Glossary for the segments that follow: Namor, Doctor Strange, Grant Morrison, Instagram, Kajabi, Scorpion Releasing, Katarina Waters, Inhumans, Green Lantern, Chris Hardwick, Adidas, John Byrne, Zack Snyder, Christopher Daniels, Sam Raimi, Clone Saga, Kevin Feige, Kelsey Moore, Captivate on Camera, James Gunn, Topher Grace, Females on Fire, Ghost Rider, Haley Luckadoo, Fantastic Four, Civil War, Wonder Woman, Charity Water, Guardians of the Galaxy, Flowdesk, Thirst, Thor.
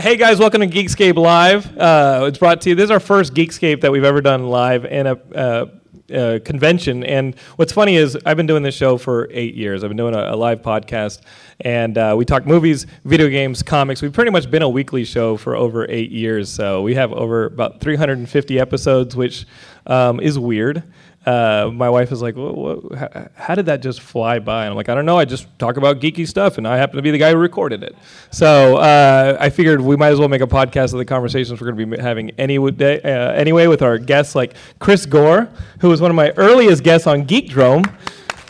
Hey guys, welcome to Geekscape Live. It's brought to you, this is our first Geekscape that we've ever done live in a convention. And what's funny is I've been doing this show for 8 years. I've been doing a live podcast, and we talk movies, video games, comics. We've pretty much been a weekly show for over 8 years. So we have over about 350 episodes, which is weird. My wife is like, how did that just fly by? And I'm like, I don't know. I just talk about geeky stuff, and I happen to be the guy who recorded it. So I figured we might as well make a podcast of the conversations we're going to be having anyway with our guests like Chris Gore, who was one of my earliest guests on Geekdrome,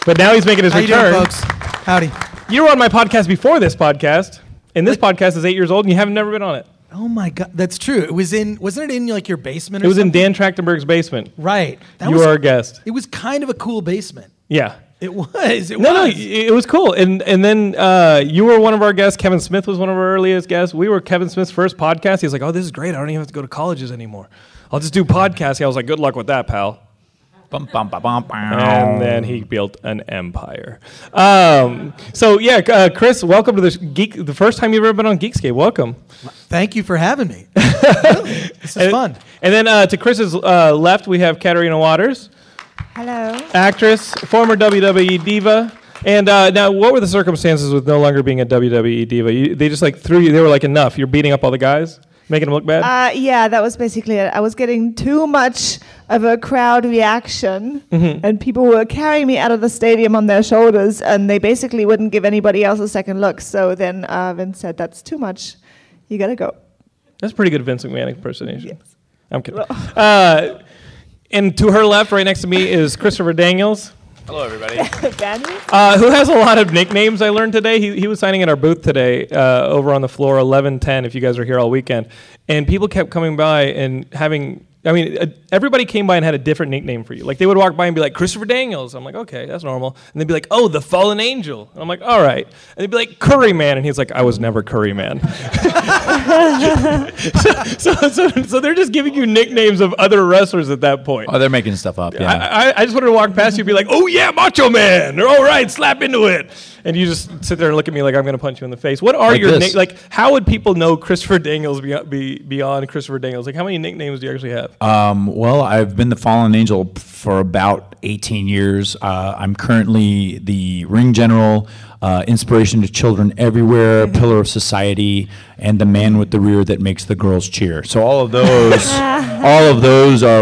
but now he's making his return. How you doing, folks? Howdy. You were on my podcast before this podcast, and this podcast is 8 years old, and you have never been on it. Oh my God, that's true. It was in, wasn't it in like your basement? Or it was something? In Dan Trachtenberg's basement. Right. That you were our guest. It was kind of a cool basement. Yeah. It was. No, it was cool. And then you were one of our guests. Kevin Smith was one of our earliest guests. We were Kevin Smith's first podcast. He was like, oh, this is great. I don't even have to go to colleges anymore. I'll just do podcasting. I was like, good luck with that, pal. And then he built an empire. So yeah, Chris, welcome to the first time you've ever been on Geekscape. Welcome. Thank you for having me. Really, this is fun. And then to Chris's left, we have Katarina Waters. Hello. Actress, former WWE diva. And now, what were the circumstances with no longer being a WWE diva? They just like threw you. They were like, enough. You're beating up all the guys, making them look bad. Yeah, that was basically it. I was getting too much of a crowd reaction, and people were carrying me out of the stadium on their shoulders, and they basically wouldn't give anybody else a second look. So then Vince said, that's too much. You got to go. That's a pretty good Vince McMahon impersonation. Yes. I'm kidding. And to her left, right next to me, is Christopher Daniels. Hello, everybody. Who has a lot of nicknames I learned today. He was signing at our booth today over on the floor, 1110, if you guys are here all weekend. And people kept coming by and having, I mean, everybody came by and had a different nickname for you. Like, they would walk by and be like, Christopher Daniels. I'm like, okay, that's normal. And they'd be like, oh, the Fallen Angel. And I'm like, all right. And they'd be like, Curry Man. And he's like, I was never Curry Man. So they're just giving you nicknames of other wrestlers at that point. Oh, they're making stuff up, yeah. I just wanted to walk past you and be like, oh, yeah, Macho Man. They're all right, slap into it. And you just sit there and look at me like I'm going to punch you in the face. What are like your nicknames? Like, how would people know Christopher Daniels beyond Christopher Daniels? Like, how many nicknames do you actually have? Well, I've been the Fallen Angel for about 18 years. I'm currently the Ring General, inspiration to children everywhere, pillar of society, and the man with the rear that makes the girls cheer. So all of those, are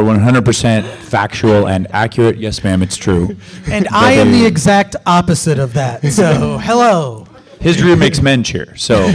100% factual and accurate. Yes, ma'am, it's true. And I am the exact opposite of that. So hello. His rear makes men cheer. So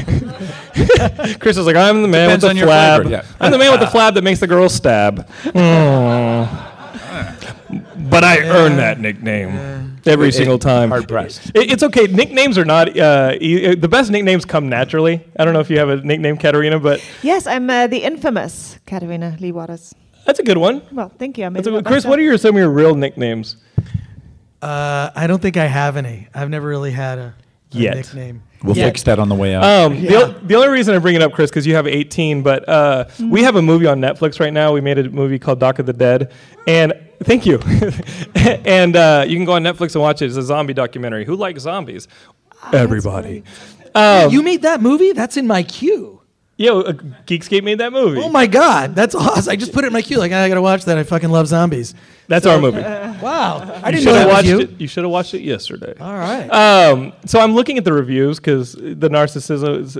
Chris is like, I'm the man with the flab. Yeah. I'm the man with the flab that makes the girls stab. But I earned that nickname every single time. Hard pressed. It's okay. Nicknames are not the best. Nicknames come naturally. I don't know if you have a nickname, Katarina, but yes, I'm the infamous Katarina Lee Waters. That's a good one. Well, thank you. Chris, what are some of your real nicknames? I don't think I have any. I've never really had a nickname. We'll fix that on the way out. The only reason I bring it up, Chris, because you have 18, but we have a movie on Netflix right now. We made a movie called Dock of the Dead, and thank you. And you can go on Netflix and watch it. It's a zombie documentary. Who likes zombies? Everybody. You made that movie? That's in my queue. Yeah, Geekscape made that movie. Oh my God, that's awesome! I just put it in my queue. Like, I gotta watch that. I fucking love zombies. That's our movie. Wow, I didn't know that was you. You should have watched it yesterday. All right. So I'm looking at the reviews because the narcissist,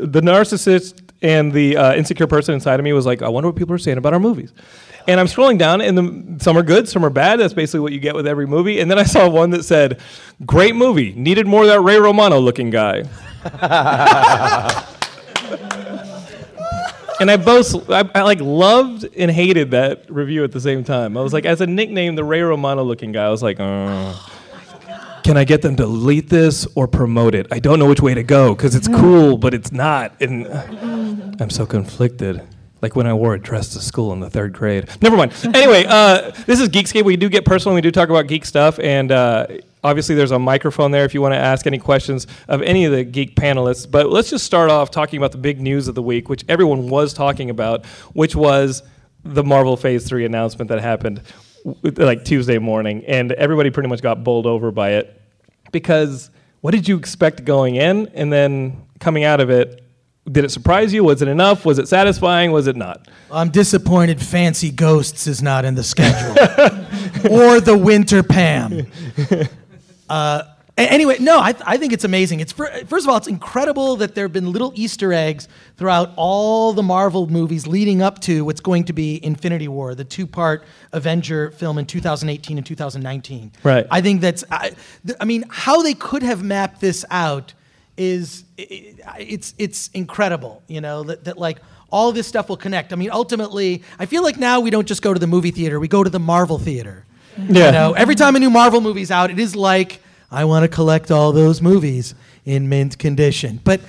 and the insecure person inside of me was like, I wonder what people are saying about our movies. And I'm scrolling down, and some are good, some are bad. That's basically what you get with every movie. And then I saw one that said, "Great movie. Needed more of that Ray Romano looking guy." And I like loved and hated that review at the same time. I was like, as a nickname, the Ray Romano looking guy. I was like, can I get them to delete this or promote it? I don't know which way to go because it's cool, but it's not. And I'm so conflicted. Like when I wore a dress to school in the third grade. Never mind. Anyway, this is Geekscape. We do get personal. We do talk about geek stuff. And obviously there's a microphone there if you want to ask any questions of any of the geek panelists. But let's just start off talking about the big news of the week, which everyone was talking about, which was the Marvel Phase 3 announcement that happened like Tuesday morning. And everybody pretty much got bowled over by it. Because what did you expect going in? And then coming out of it, Did it surprise you? Was it enough? Was it satisfying? Was it not? I'm disappointed Fancy Ghosts is not in the schedule. Or the Winter Pam. Anyway, no, I think it's amazing. It's first of all, it's incredible that there have been little Easter eggs throughout all the Marvel movies leading up to what's going to be Infinity War, the two-part Avenger film in 2018 and 2019. Right. I think that's... I mean, how they could have mapped this out is... It's incredible, you know, that like... all this stuff will connect. I mean, ultimately, I feel like now we don't just go to the movie theater, we go to the Marvel theater. Yeah. You know, every time a new Marvel movie's out, it is like, I want to collect all those movies in mint condition. But,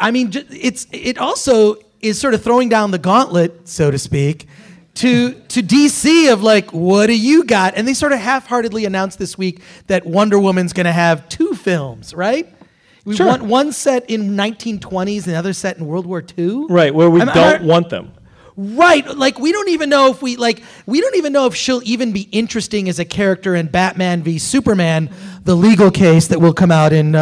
I mean, it also is sort of throwing down the gauntlet, so to speak, to DC of like, what do you got? And they sort of half-heartedly announced this week that Wonder Woman's going to have two films, right? We want one set in 1920s, another set in World War II. Right, where we don't want them. Right, like we don't even know if she'll even be interesting as a character in Batman v. Superman, the legal case that will come out in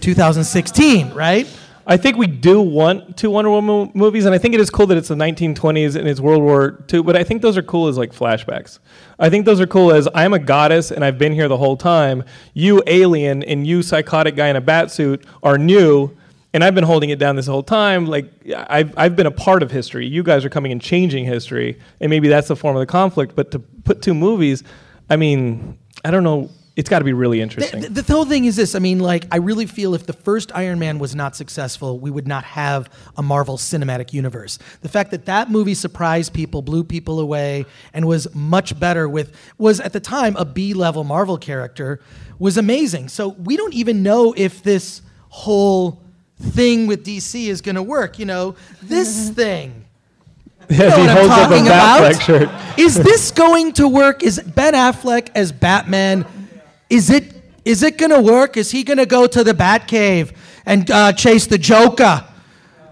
2016, right? I think we do want two Wonder Woman movies, and I think it is cool that it's the 1920s and it's World War II, but I think those are cool as like flashbacks. I think those are cool as I'm a goddess and I've been here the whole time. You alien and you psychotic guy in a bat suit are new, and I've been holding it down this whole time. Like I've been a part of history. You guys are coming and changing history, and maybe that's the form of the conflict. But to put two movies, I mean, I don't know. It's got to be really interesting. The whole thing is this. I mean, like, I really feel if the first Iron Man was not successful, we would not have a Marvel Cinematic Universe. The fact that that movie surprised people, blew people away, and was much better was at the time a B-level Marvel character, was amazing. So we don't even know if this whole thing with DC is going to work. You know, this thing. You know what I'm talking about? Is this going to work? Is Ben Affleck as Batman... Is it gonna work? Is he gonna go to the Batcave and chase the Joker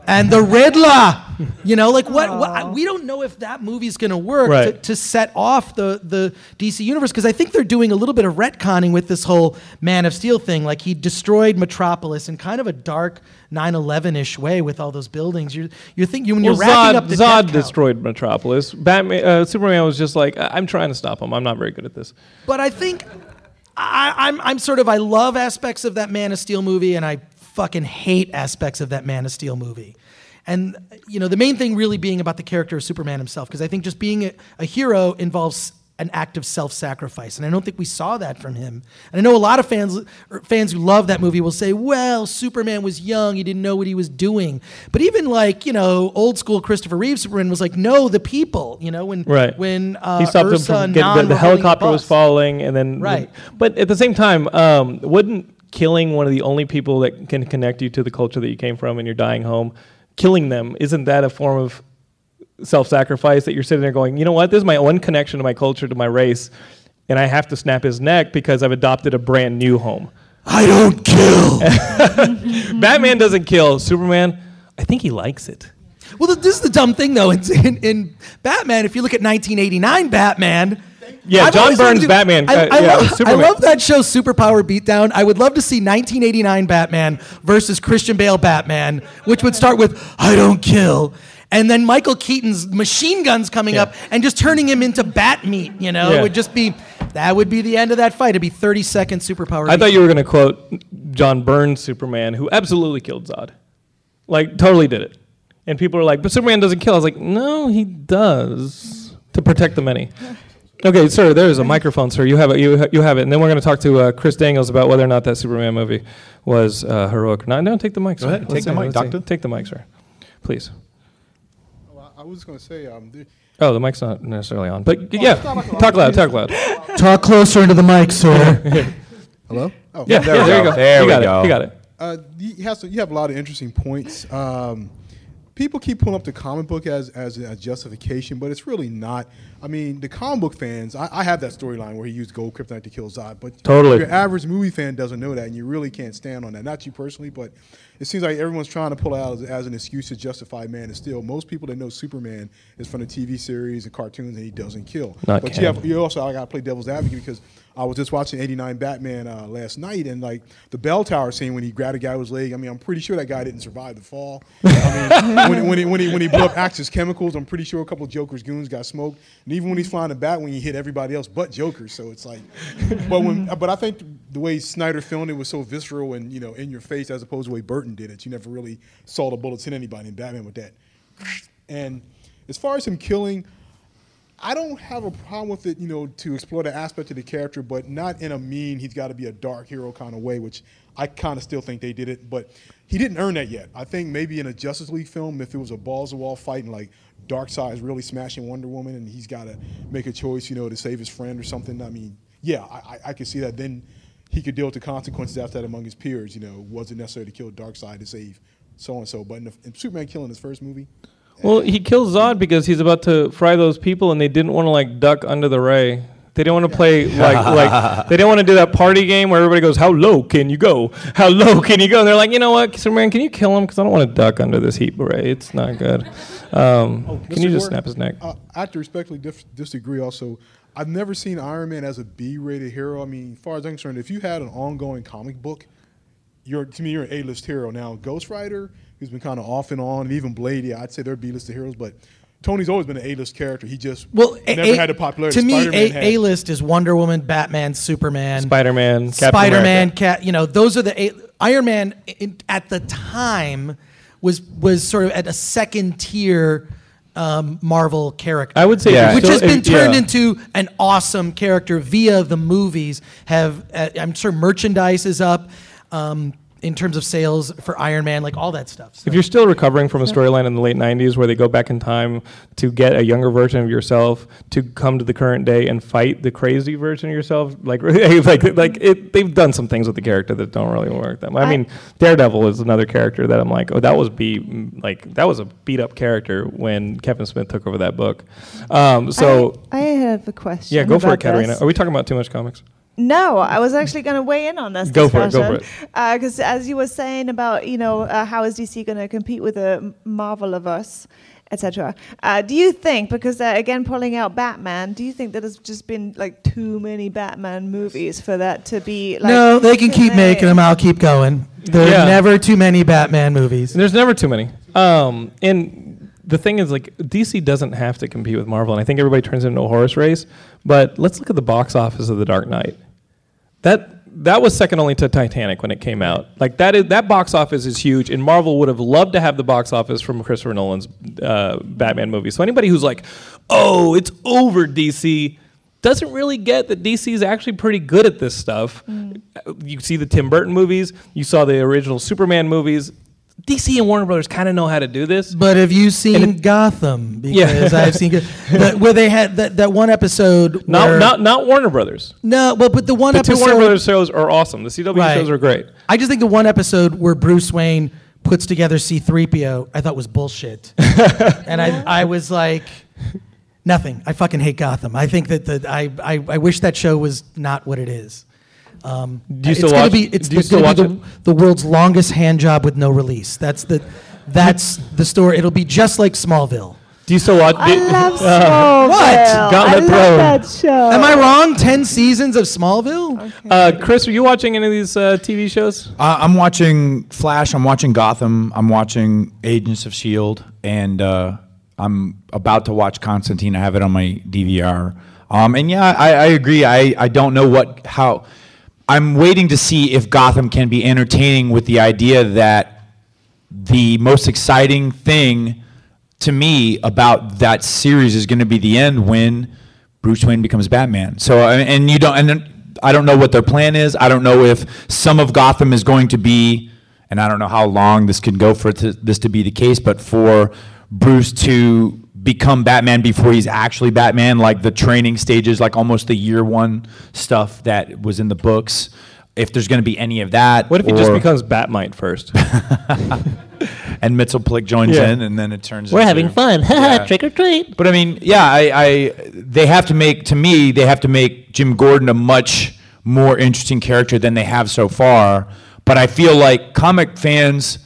and the Riddler? You know, like what? We don't know if that movie's gonna work right. to set off the DC universe, because I think they're doing a little bit of retconning with this whole Man of Steel thing. Like he destroyed Metropolis in kind of a dark 9/11-ish way with all those buildings. You're racking up the Zod destroyed Metropolis. Superman was just like, I'm trying to stop him. I'm not very good at this. But I think. I love aspects of that Man of Steel movie, and I fucking hate aspects of that Man of Steel movie. And, you know, the main thing really being about the character of Superman himself, because I think just being a hero involves an act of self-sacrifice, and I don't think we saw that from him. And I know a lot of fans who love that movie will say, well, Superman was young, he didn't know what he was doing. But even like, you know, old school Christopher Reeve Superman was like, no, the people, you know, when he stopped Ursa him from getting the helicopter was falling, and then right. But at the same time, wouldn't killing one of the only people that can connect you to the culture that you came from and your dying home, killing them, isn't that a form of self-sacrifice that you're sitting there going, you know what, this is my one connection to my culture, to my race, and I have to snap his neck because I've adopted a brand new home. I don't kill. Batman doesn't kill. Superman, I think he likes it. Well, this is the dumb thing, though. In Batman, if you look at 1989 Batman... Yeah, John Byrne's Batman. I love that show, Superpower Beatdown. I would love to see 1989 Batman versus Christian Bale Batman, which would start with, I don't kill... And then Michael Keaton's machine guns coming up and just turning him into bat meat, you know? Yeah. It would just be, that would be the end of that fight. It'd be 30-second Superpower. I thought you were going to quote John Byrne's Superman, who absolutely killed Zod. Like, totally did it. And people are like, but Superman doesn't kill. I was like, no, he does. To protect the many. Okay, sir, there's a microphone, sir. You have it. You have it. And then we're going to talk to Chris Daniels about whether or not that Superman movie was heroic or not. No, take the mic, sir. Go ahead. Take the mic, doctor. Take the mic, sir. Please. I was going to say... the mic's not necessarily on, but yeah, talk loud. Talk closer into the mic, sir. Hello? Oh, yeah, there you go. You got it. You have a lot of interesting points. People keep pulling up the comic book as a justification, but it's really not. I mean, the comic book fans, I have that storyline where he used gold kryptonite to kill Zod, but totally. Your average movie fan doesn't know that, and you really can't stand on that. Not you personally, but it seems like everyone's trying to pull out as an excuse to justify Man of Steel. Most people that know Superman is from the TV series and cartoons, and he doesn't kill. You also, I got to play devil's advocate, because I was just watching '89 Batman last night, and like the bell tower scene when he grabbed a guy with his leg. I mean, I'm pretty sure that guy didn't survive the fall. I mean, when he blew up Axis Chemicals, I'm pretty sure a couple of Joker's goons got smoked. And even when he's flying the bat, when he hit everybody else but Joker, so it's like, but I think the way Snyder filmed it was so visceral and, you know, in your face, as opposed to the way Burton did it. You never really saw the bullets hit anybody in Batman with that. And as far as him killing, I don't have a problem with it, you know, to explore the aspect of the character, but not in a mean, he's got to be a dark hero kind of way, which I kind of still think they did it, but he didn't earn that yet. I think maybe in a Justice League film, if it was a balls-to-wall fight and like Darkseid is really smashing Wonder Woman and he's got to make a choice, you know, to save his friend or something, I mean, yeah, I could see that. Then he could deal with the consequences after that among his peers, you know, wasn't necessary to kill Darkseid to save so-and-so. But in Superman killing his first movie, well, he kills Zod because he's about to fry those people, and they didn't want to like duck under the ray. They didn't want to play like they didn't want to do that party game where everybody goes, "How low can you go? How low can you go?" And they're like, "You know what, Superman, can you kill him? Because I don't want to duck under this heat ray. It's not good." Can you just snap his neck? I have to respectfully disagree. Also, I've never seen Iron Man as a B-rated hero. I mean, as far as I'm concerned, if you had an ongoing comic book, to me you're an A-list hero. Now, Ghost Rider, who's been kind of off and on, and even Blade, yeah, I'd say they're B-listed heroes, but Tony's always been an A-list character. He just never had the popularity. To me, A-list is Wonder Woman, Batman, Superman, Spider-Man, Captain America. You know, those are the Iron Man at the time was sort of at a second tier Marvel character, I would say, which has been turned into an awesome character via the movies. I'm sure merchandise is up. In terms of sales for Iron Man, like all that stuff. So. If you're still recovering from a storyline in the late 90s where they go back in time to get a younger version of yourself to come to the current day and fight the crazy version of yourself, they've done some things with the character that don't really work that much. I mean, Daredevil is another character that I'm like, oh, that was a beat up character when Kevin Smith took over that book. I have a question. Yeah, go for it, Katarina. Are we talking about too much comics? No, I was actually going to weigh in on this discussion. Go for it. Because as you were saying about, you know, how is DC going to compete with the Marvel of us, etc. Do you think, because again pulling out Batman, do you think that it's just been like too many Batman movies for that to be? Like, no, they can keep making them. I'll keep going. There's never too many Batman movies. There's never too many. The thing is, like, DC doesn't have to compete with Marvel, and I think everybody turns into a horse race. But let's look at the box office of The Dark Knight. That was second only to Titanic when it came out. Like that box office is huge, and Marvel would have loved to have the box office from Christopher Nolan's Batman movie. So anybody who's like, "Oh, it's over, DC," doesn't really get that DC is actually pretty good at this stuff. Mm. You see the Tim Burton movies, you saw the original Superman movies. DC and Warner Brothers kind of know how to do this. But have you seen Gotham? Because I've seen where they had that one episode. Not Warner Brothers. No, but the one episode. The two Warner Brothers shows are awesome. The CW shows are great. I just think the one episode where Bruce Wayne puts together C-3PO, I thought was bullshit. And I was like, nothing. I fucking hate Gotham. I think that I wish that show was not what it is. It's going to be the world's longest hand job with no release. That's the story. It'll be just like Smallville. Do you still watch? I love Smallville. What? Gauntlet Throne. I love that show. Am I wrong? 10 seasons of Smallville. Okay. Chris, are you watching any of these TV shows? I'm watching Flash. I'm watching Gotham. I'm watching Agents of S.H.I.E.L.D. and I'm about to watch Constantine. I have it on my DVR. I agree. I don't know how. I'm waiting to see if Gotham can be entertaining with the idea that the most exciting thing to me about that series is going to be the end when Bruce Wayne becomes Batman. I don't know what their plan is. I don't know if some of Gotham is going to be, and I don't know how long this could go for this to be the case, but for Bruce to become Batman before he's actually Batman, like the training stages, like almost the year one stuff that was in the books. If there's going to be any of that. What if he just becomes Batmite first? and Mitzel Plick joins in, and then it turns we're having fun. Trick or treat. But I mean, they have to make, to me, they have to make Jim Gordon a much more interesting character than they have so far. But I feel like comic fans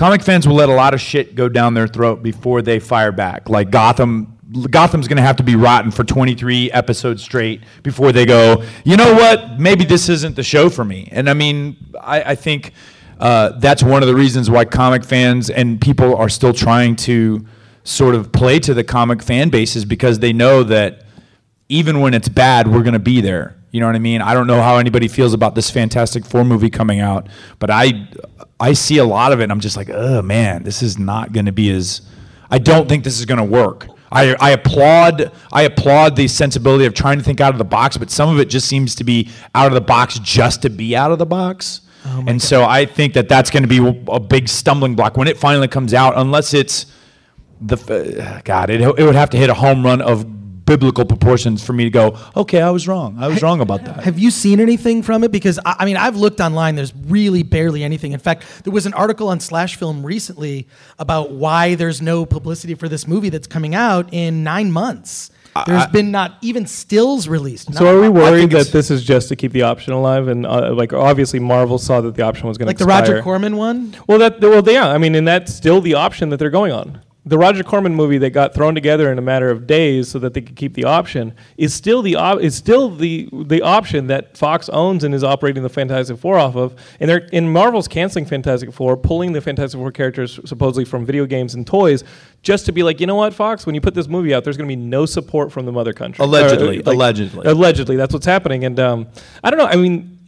will let a lot of shit go down their throat before they fire back. Like Gotham's going to have to be rotten for 23 episodes straight before they go, you know what, maybe this isn't the show for me. And I mean, I think that's one of the reasons why comic fans and people are still trying to sort of play to the comic fan bases, because they know that even when it's bad, we're going to be there. You know what I mean? I don't know how anybody feels about this Fantastic Four movie coming out, but I see a lot of it, and I'm just like, oh, man, this is not going to be as... I don't think this is going to work. I applaud the sensibility of trying to think out of the box, but some of it just seems to be out of the box just to be out of the box. Oh my God. So I think that that's going to be a big stumbling block when it finally comes out, unless it's it would have to hit a home run of biblical proportions for me to go, okay, I was wrong about that. Have you seen anything from it? Because I mean, I've looked online. There's really barely anything. In fact, there was an article on Slash Film recently about why there's no publicity for this movie that's coming out in 9 months. There's been not even stills released. So are we worried that this is just to keep the option alive? And like, obviously Marvel saw that the option was going to expire. Like the Roger Corman one? Well, yeah. I mean, and that's still the option that they're going on. The Roger Corman movie that got thrown together in a matter of days so that they could keep the option is still the option that Fox owns and is operating the Fantastic Four off of. And Marvel's canceling Fantastic Four, pulling the Fantastic Four characters supposedly from video games and toys, just to be like, you know what, Fox, when you put this movie out, there's going to be no support from the mother country. Allegedly, that's what's happening. And I don't know. I mean,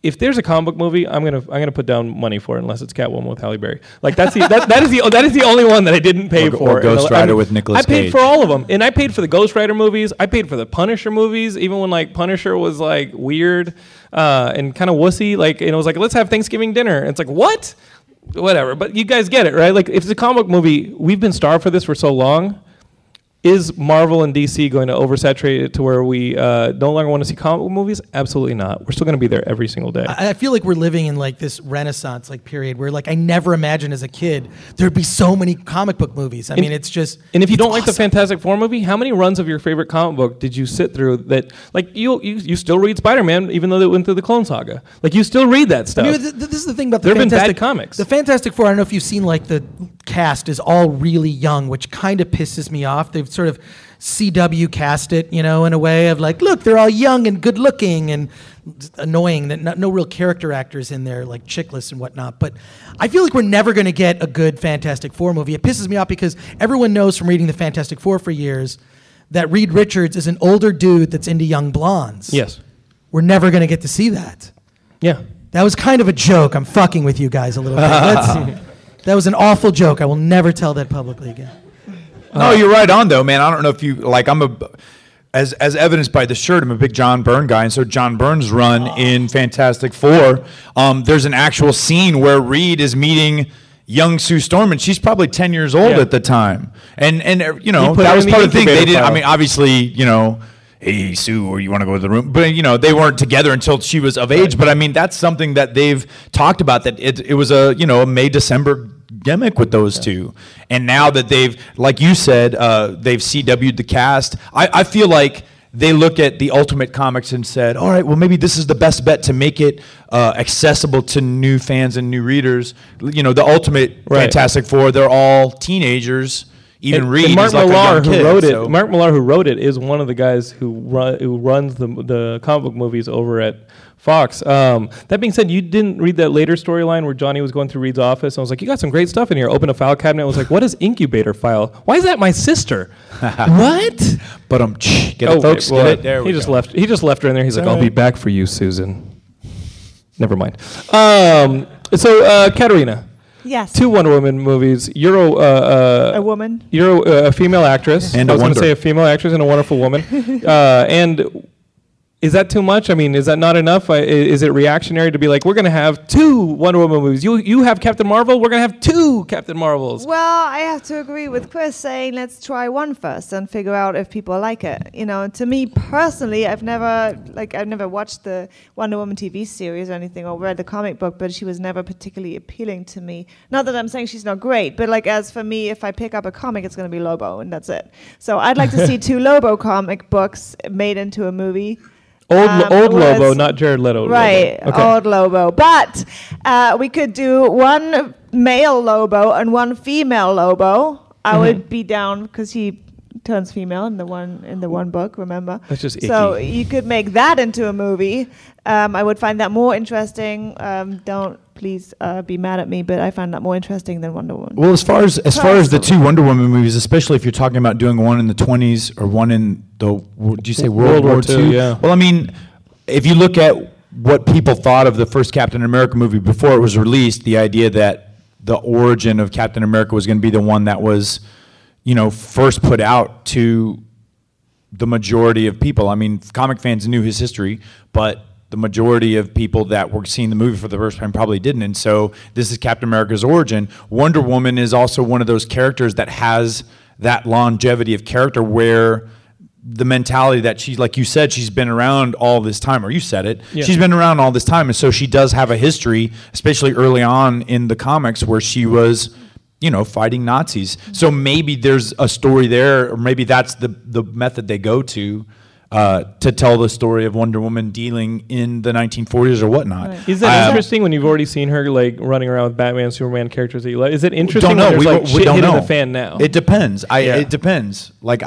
If there's a comic book movie, I'm gonna put down money for it, unless it's Catwoman with Halle Berry. Like that is the only one that I didn't pay for. Or Ghost Rider with Nicolas Cage. I paid for all of them, and I paid for the Ghost Rider movies. I paid for the Punisher movies, even when like Punisher was like weird and kind of wussy. Like, and it was like, let's have Thanksgiving dinner. And it's like, what? Whatever. But you guys get it, right? Like, if it's a comic book movie, we've been starved for this for so long. Is Marvel and DC going to oversaturate it to where we no longer want to see comic book movies? Absolutely not. We're still going to be there every single day. I feel like we're living in like this renaissance like period where like I never imagined as a kid there'd be so many comic book movies. I mean, it's just and if you don't awesome. Like the Fantastic Four movie, how many runs of your favorite comic book did you sit through that? Like you still read Spider-Man even though they went through the Clone Saga. Like you still read that stuff. I mean, this is the thing about the Fantastic comics. The Fantastic Four. I don't know if you've seen like the cast is all really young, which kind of pisses me off. They've sort of CW cast it, you know, in a way of like, look, they're all young and good looking and annoying. That no real character actors in there, like Chiklis and whatnot. But I feel like we're never going to get a good Fantastic Four movie. It pisses me off because everyone knows from reading the Fantastic Four for years that Reed Richards is an older dude that's into young blondes. Yes. We're never going to get to see that. Yeah. That was kind of a joke. I'm fucking with you guys a little bit. That was an awful joke. I will never tell that publicly again. No, you're right on though, man. I don't know if you like. As evidenced by the shirt, I'm a big John Byrne guy, and so John Byrne's run in Fantastic Four, there's an actual scene where Reed is meeting young Sue Storm, and she's probably 10 years old at the time, and you know that was part of the thing. They didn't. I mean, obviously, you know, hey Sue, or you want to go to the room, but you know they weren't together until she was of age. Right. But I mean, that's something that they've talked about. That it was a a May-December gimmick with those two, and now that they've, like you said, they've CW'd the cast, I feel like they look at the Ultimate Comics and said, all right, well, maybe this is the best bet to make it accessible to new fans and new readers. You know, the Ultimate Fantastic Four, they're all teenagers. Even Reed, Mark Millar, Mark Millar, who wrote it, is one of the guys who runs the comic book movies over at Fox. That being said, you didn't read that later storyline where Johnny was going through Reed's office, and I was like, you got some great stuff in here. Open a file cabinet. I was like, what is incubator file? Why is that my sister? What? But get it, folks. Well, get it. There we go. He just left her in there. He's like, I'll be back for you, Susan. Never mind. So, Katarina. Yes. 2 Wonder Woman movies. You're a woman. You're a female actress. And I was going to say a female actress and a wonderful woman. And Is that too much? I mean, is that not enough? Is it reactionary to be like, we're going to have 2 Wonder Woman movies? You have Captain Marvel, we're going to have 2 Captain Marvels. Well, I have to agree with Chris saying, let's try one first and figure out if people like it. You know, to me personally, I've never watched the Wonder Woman TV series or anything or read the comic book, but she was never particularly appealing to me. Not that I'm saying she's not great, but like as for me, if I pick up a comic, it's going to be Lobo and that's it. So I'd like to see 2 Lobo comic books made into a movie. Old Lobo, not Jared Leto. Right, Lobo. Okay. Old Lobo. But we could do 1 male Lobo and 1 female Lobo. I would be down because he turns female in the one book. Remember, that's just so icky. You could make that into a movie. I would find that more interesting. Don't please be mad at me, but I find that more interesting than Wonder Woman. Well, as far as the 2 Wonder Woman movies, especially if you're talking about doing one in the 20s or one in the World War II? Yeah. Well, I mean, if you look at what people thought of the first Captain America movie before it was released, the idea that the origin of Captain America was going to be the one that was, you know, first put out to the majority of people. I mean, comic fans knew his history, but the majority of people that were seeing the movie for the first time probably didn't, and so this is Captain America's origin. Wonder Woman is also one of those characters that has that longevity of character where the mentality that she, like you said, she's been around all this time, or you said it, yeah. She's been around all this time, and so she does have a history, especially early on in the comics where she was, you know, fighting Nazis. Mm-hmm. So maybe there's a story there, or maybe that's the method they go to tell the story of Wonder Woman dealing in the 1940s or whatnot. Right. Is that interesting when you've already seen her like running around with Batman, Superman characters that you love? Is it interesting? Don't know. We don't know. The fan now. It depends. It depends. Like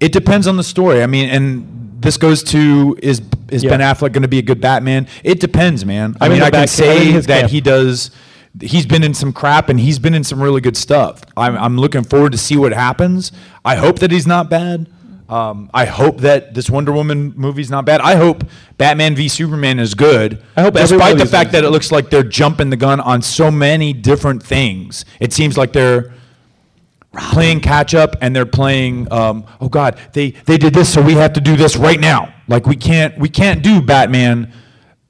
it depends on the story. I mean, and this goes to is Ben Affleck going to be a good Batman? It depends, man. I mean, I can say that he does. He's been in some crap and he's been in some really good stuff. I'm looking forward to see what happens. I hope that he's not bad. I hope that this Wonder Woman movie's not bad. I hope Batman v. Superman is good. I hope, despite the fact that it looks like they're jumping the gun on so many different things. It seems like they're playing catch up and they're playing. Oh God, they did this, so we have to do this right now. Like we can't do Batman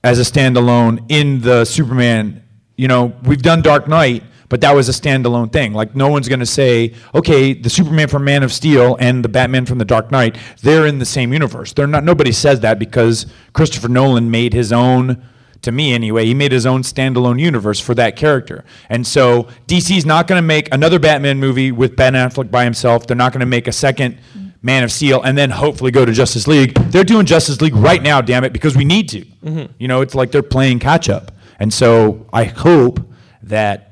as a standalone in the Superman. You know, we've done Dark Knight. But that was a standalone thing. Like, no one's going to say, okay, the Superman from Man of Steel and the Batman from the Dark Knight, they're in the same universe. They're not. Nobody says that because Christopher Nolan made his own, to me anyway, he made his own standalone universe for that character. And so DC's not going to make another Batman movie with Ben Affleck by himself. They're not going to make a second Man of Steel and then hopefully go to Justice League. They're doing Justice League right now, damn it, because we need to. Mm-hmm. You know, it's like they're playing catch-up. And so I hope that...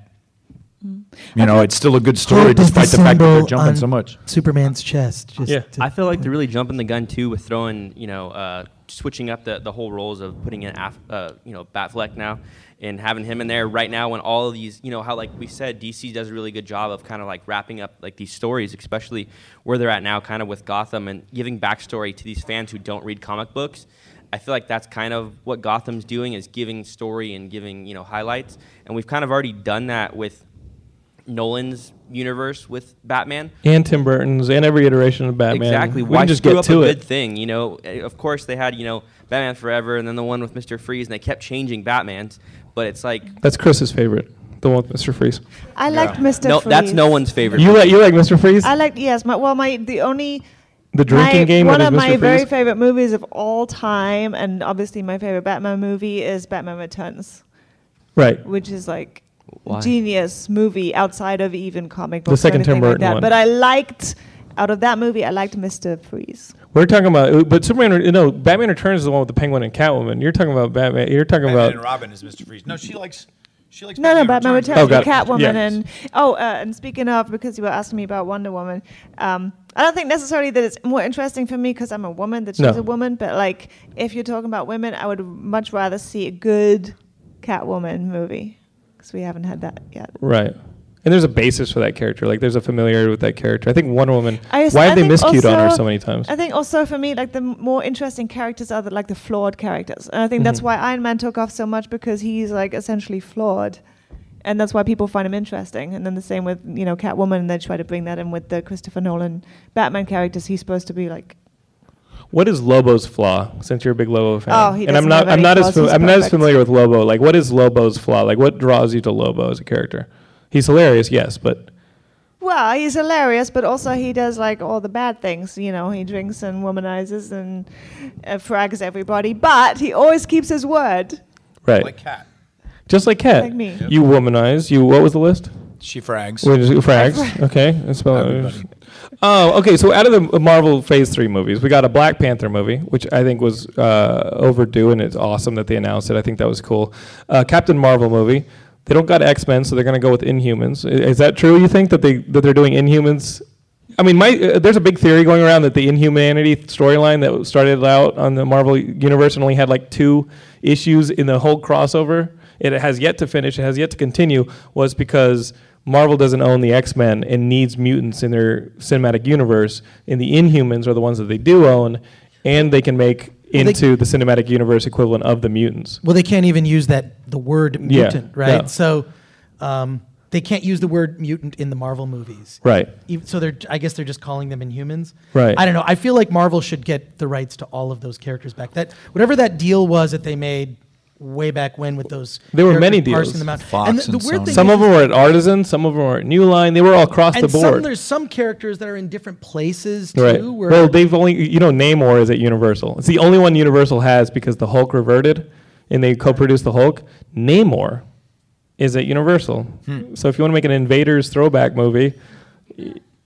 You know, it's still a good story despite the fact that they're jumping so much. Superman's chest. I feel like they're really jumping the gun too with throwing, you know, switching up the whole roles of putting in, you know, Batfleck now and having him in there right now when all of these, you know, how like we said, DC does a really good job of kind of like wrapping up like these stories, especially where they're at now kind of with Gotham and giving backstory to these fans who don't read comic books. I feel like that's kind of what Gotham's doing is giving story and giving, you know, highlights. And we've kind of already done that with Nolan's universe with Batman and Tim Burton's and every iteration of Batman. Exactly. Why just get to it? Good thing, you know. Of course, they had, you know, Batman Forever and then the one with Mr. Freeze, and they kept changing Batmans. But it's like that's Chris's favorite, the one with Mr. Freeze. I liked Mr. Freeze. That's no one's favorite. You like Mr. Freeze? I liked One of my very favorite movies of all time, and obviously my favorite Batman movie is Batman Returns. Right. Which is like. Why? Genius movie outside of even comic books. The second Tim Burton one. But I liked, out of that movie, I liked Mr. Freeze. We're talking about, but Batman Returns is the one with the Penguin and Catwoman. You're talking about Batman. You're talking about. And Robin is Mr. Freeze. No, she likes. No, Batman Returns. Oh, and Catwoman and speaking of, because you were asking me about Wonder Woman, I don't think necessarily that it's more interesting for me because I'm a woman, that she's a woman. But like, if you're talking about women, I would much rather see a good Catwoman movie. Because we haven't had that yet. Right. And there's a basis for that character. Like, there's a familiarity with that character. I think Wonder Woman, why have they miscued on her so many times? I think also, for me, like, the more interesting characters are the flawed characters. And I think that's why Iron Man took off so much, because he's, like, essentially flawed. And that's why people find him interesting. And then the same with, you know, Catwoman. And they try to bring that in with the Christopher Nolan Batman characters. He's supposed to be, like... What is Lobo's flaw? Since you're a big Lobo fan, I'm not as familiar with Lobo. Like, what is Lobo's flaw? Like, what draws you to Lobo as a character? He's hilarious, yes, but. Well, he's hilarious, but also he does like all the bad things. You know, he drinks and womanizes and frags everybody, but he always keeps his word. Right. Like Cat. Just like Cat. Like me. Yep. You womanize. You. What was the list? She frags. Wait, frags. Okay. That's oh, okay. So out of the Marvel Phase 3 movies, we got a Black Panther movie, which I think was overdue, and it's awesome that they announced it. I think that was cool. Captain Marvel movie. They don't got X-Men, so they're going to go with Inhumans. Is that true, you think, that they're doing Inhumans? I mean, there's a big theory going around that the Inhumanity storyline that started out on the Marvel Universe and only had like 2 issues in the whole crossover. It has yet to finish. It has yet to continue, was because Marvel doesn't own the X-Men and needs mutants in their cinematic universe, and the Inhumans are the ones that they do own, and they can make... into the cinematic universe equivalent of the mutants. Well, they can't even use the word mutant, right? No. So they can't use the word mutant in the Marvel movies. Right. So I guess they're just calling them Inhumans. Right. I don't know. I feel like Marvel should get the rights to all of those characters back. That whatever that deal was that they made way back when with those... There were many deals. Fox and Sony. Some of them were at Artisan, some of them were at New Line. They were all across the board. And there's some characters that are in different places, too. Right. Well, they've only... You know, Namor is at Universal. It's the only one Universal has because the Hulk reverted, and they co-produced the Hulk. Namor is at Universal. Hmm. So if you want to make an Invaders throwback movie...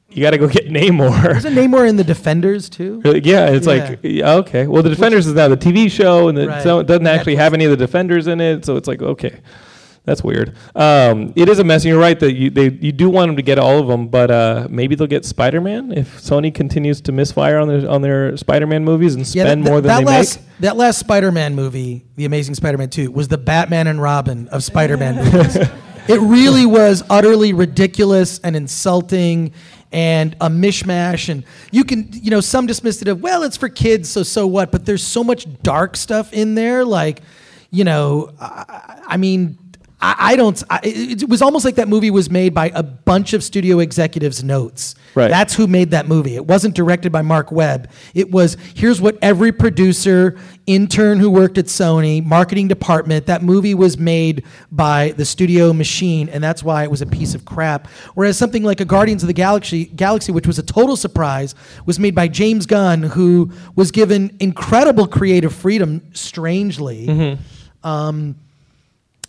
You got to go get Namor. Isn't Namor in the Defenders too? Yeah, it's like okay. Well, the Defenders is now the TV show, and so it doesn't actually have any of the Defenders in it. So it's like okay, that's weird. It is a mess. And you're right that you do want them to get all of them, but maybe they'll get Spider-Man if Sony continues to misfire on their Spider-Man movies and spend more than they make. That last Spider-Man movie, The Amazing Spider-Man 2, was the Batman and Robin of Spider-Man movies. It really was utterly ridiculous and insulting. And a mishmash, and some dismissed it of, well, it's for kids, so what? But there's so much dark stuff in there, like, it was almost like that movie was made by a bunch of studio executives' notes. Right. That's who made that movie. It wasn't directed by Mark Webb. It was, here's what every producer, intern who worked at Sony, marketing department, that movie was made by the studio machine, and that's why it was a piece of crap. Whereas something like a Guardians of the Galaxy, which was a total surprise, was made by James Gunn, who was given incredible creative freedom, strangely. Mm-hmm.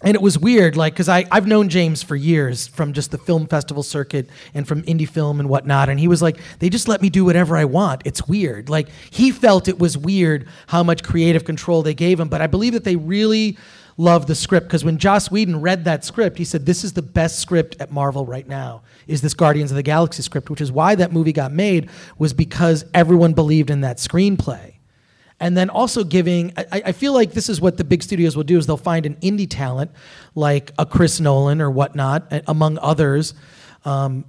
And it was weird, like, because I've known James for years from just the film festival circuit and from indie film and whatnot, and he was like, they just let me do whatever I want. It's weird. Like, he felt it was weird how much creative control they gave him, but I believe that they really loved the script, because when Joss Whedon read that script, he said, this is the best script at Marvel right now, is this Guardians of the Galaxy script, which is why that movie got made, was because everyone believed in that screenplay. And then also giving, I feel like this is what the big studios will do, is they'll find an indie talent like a Chris Nolan or whatnot, among others, and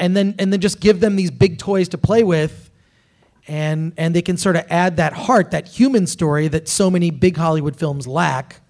then just give them these big toys to play with, and they can sort of add that heart, that human story that so many big Hollywood films lack,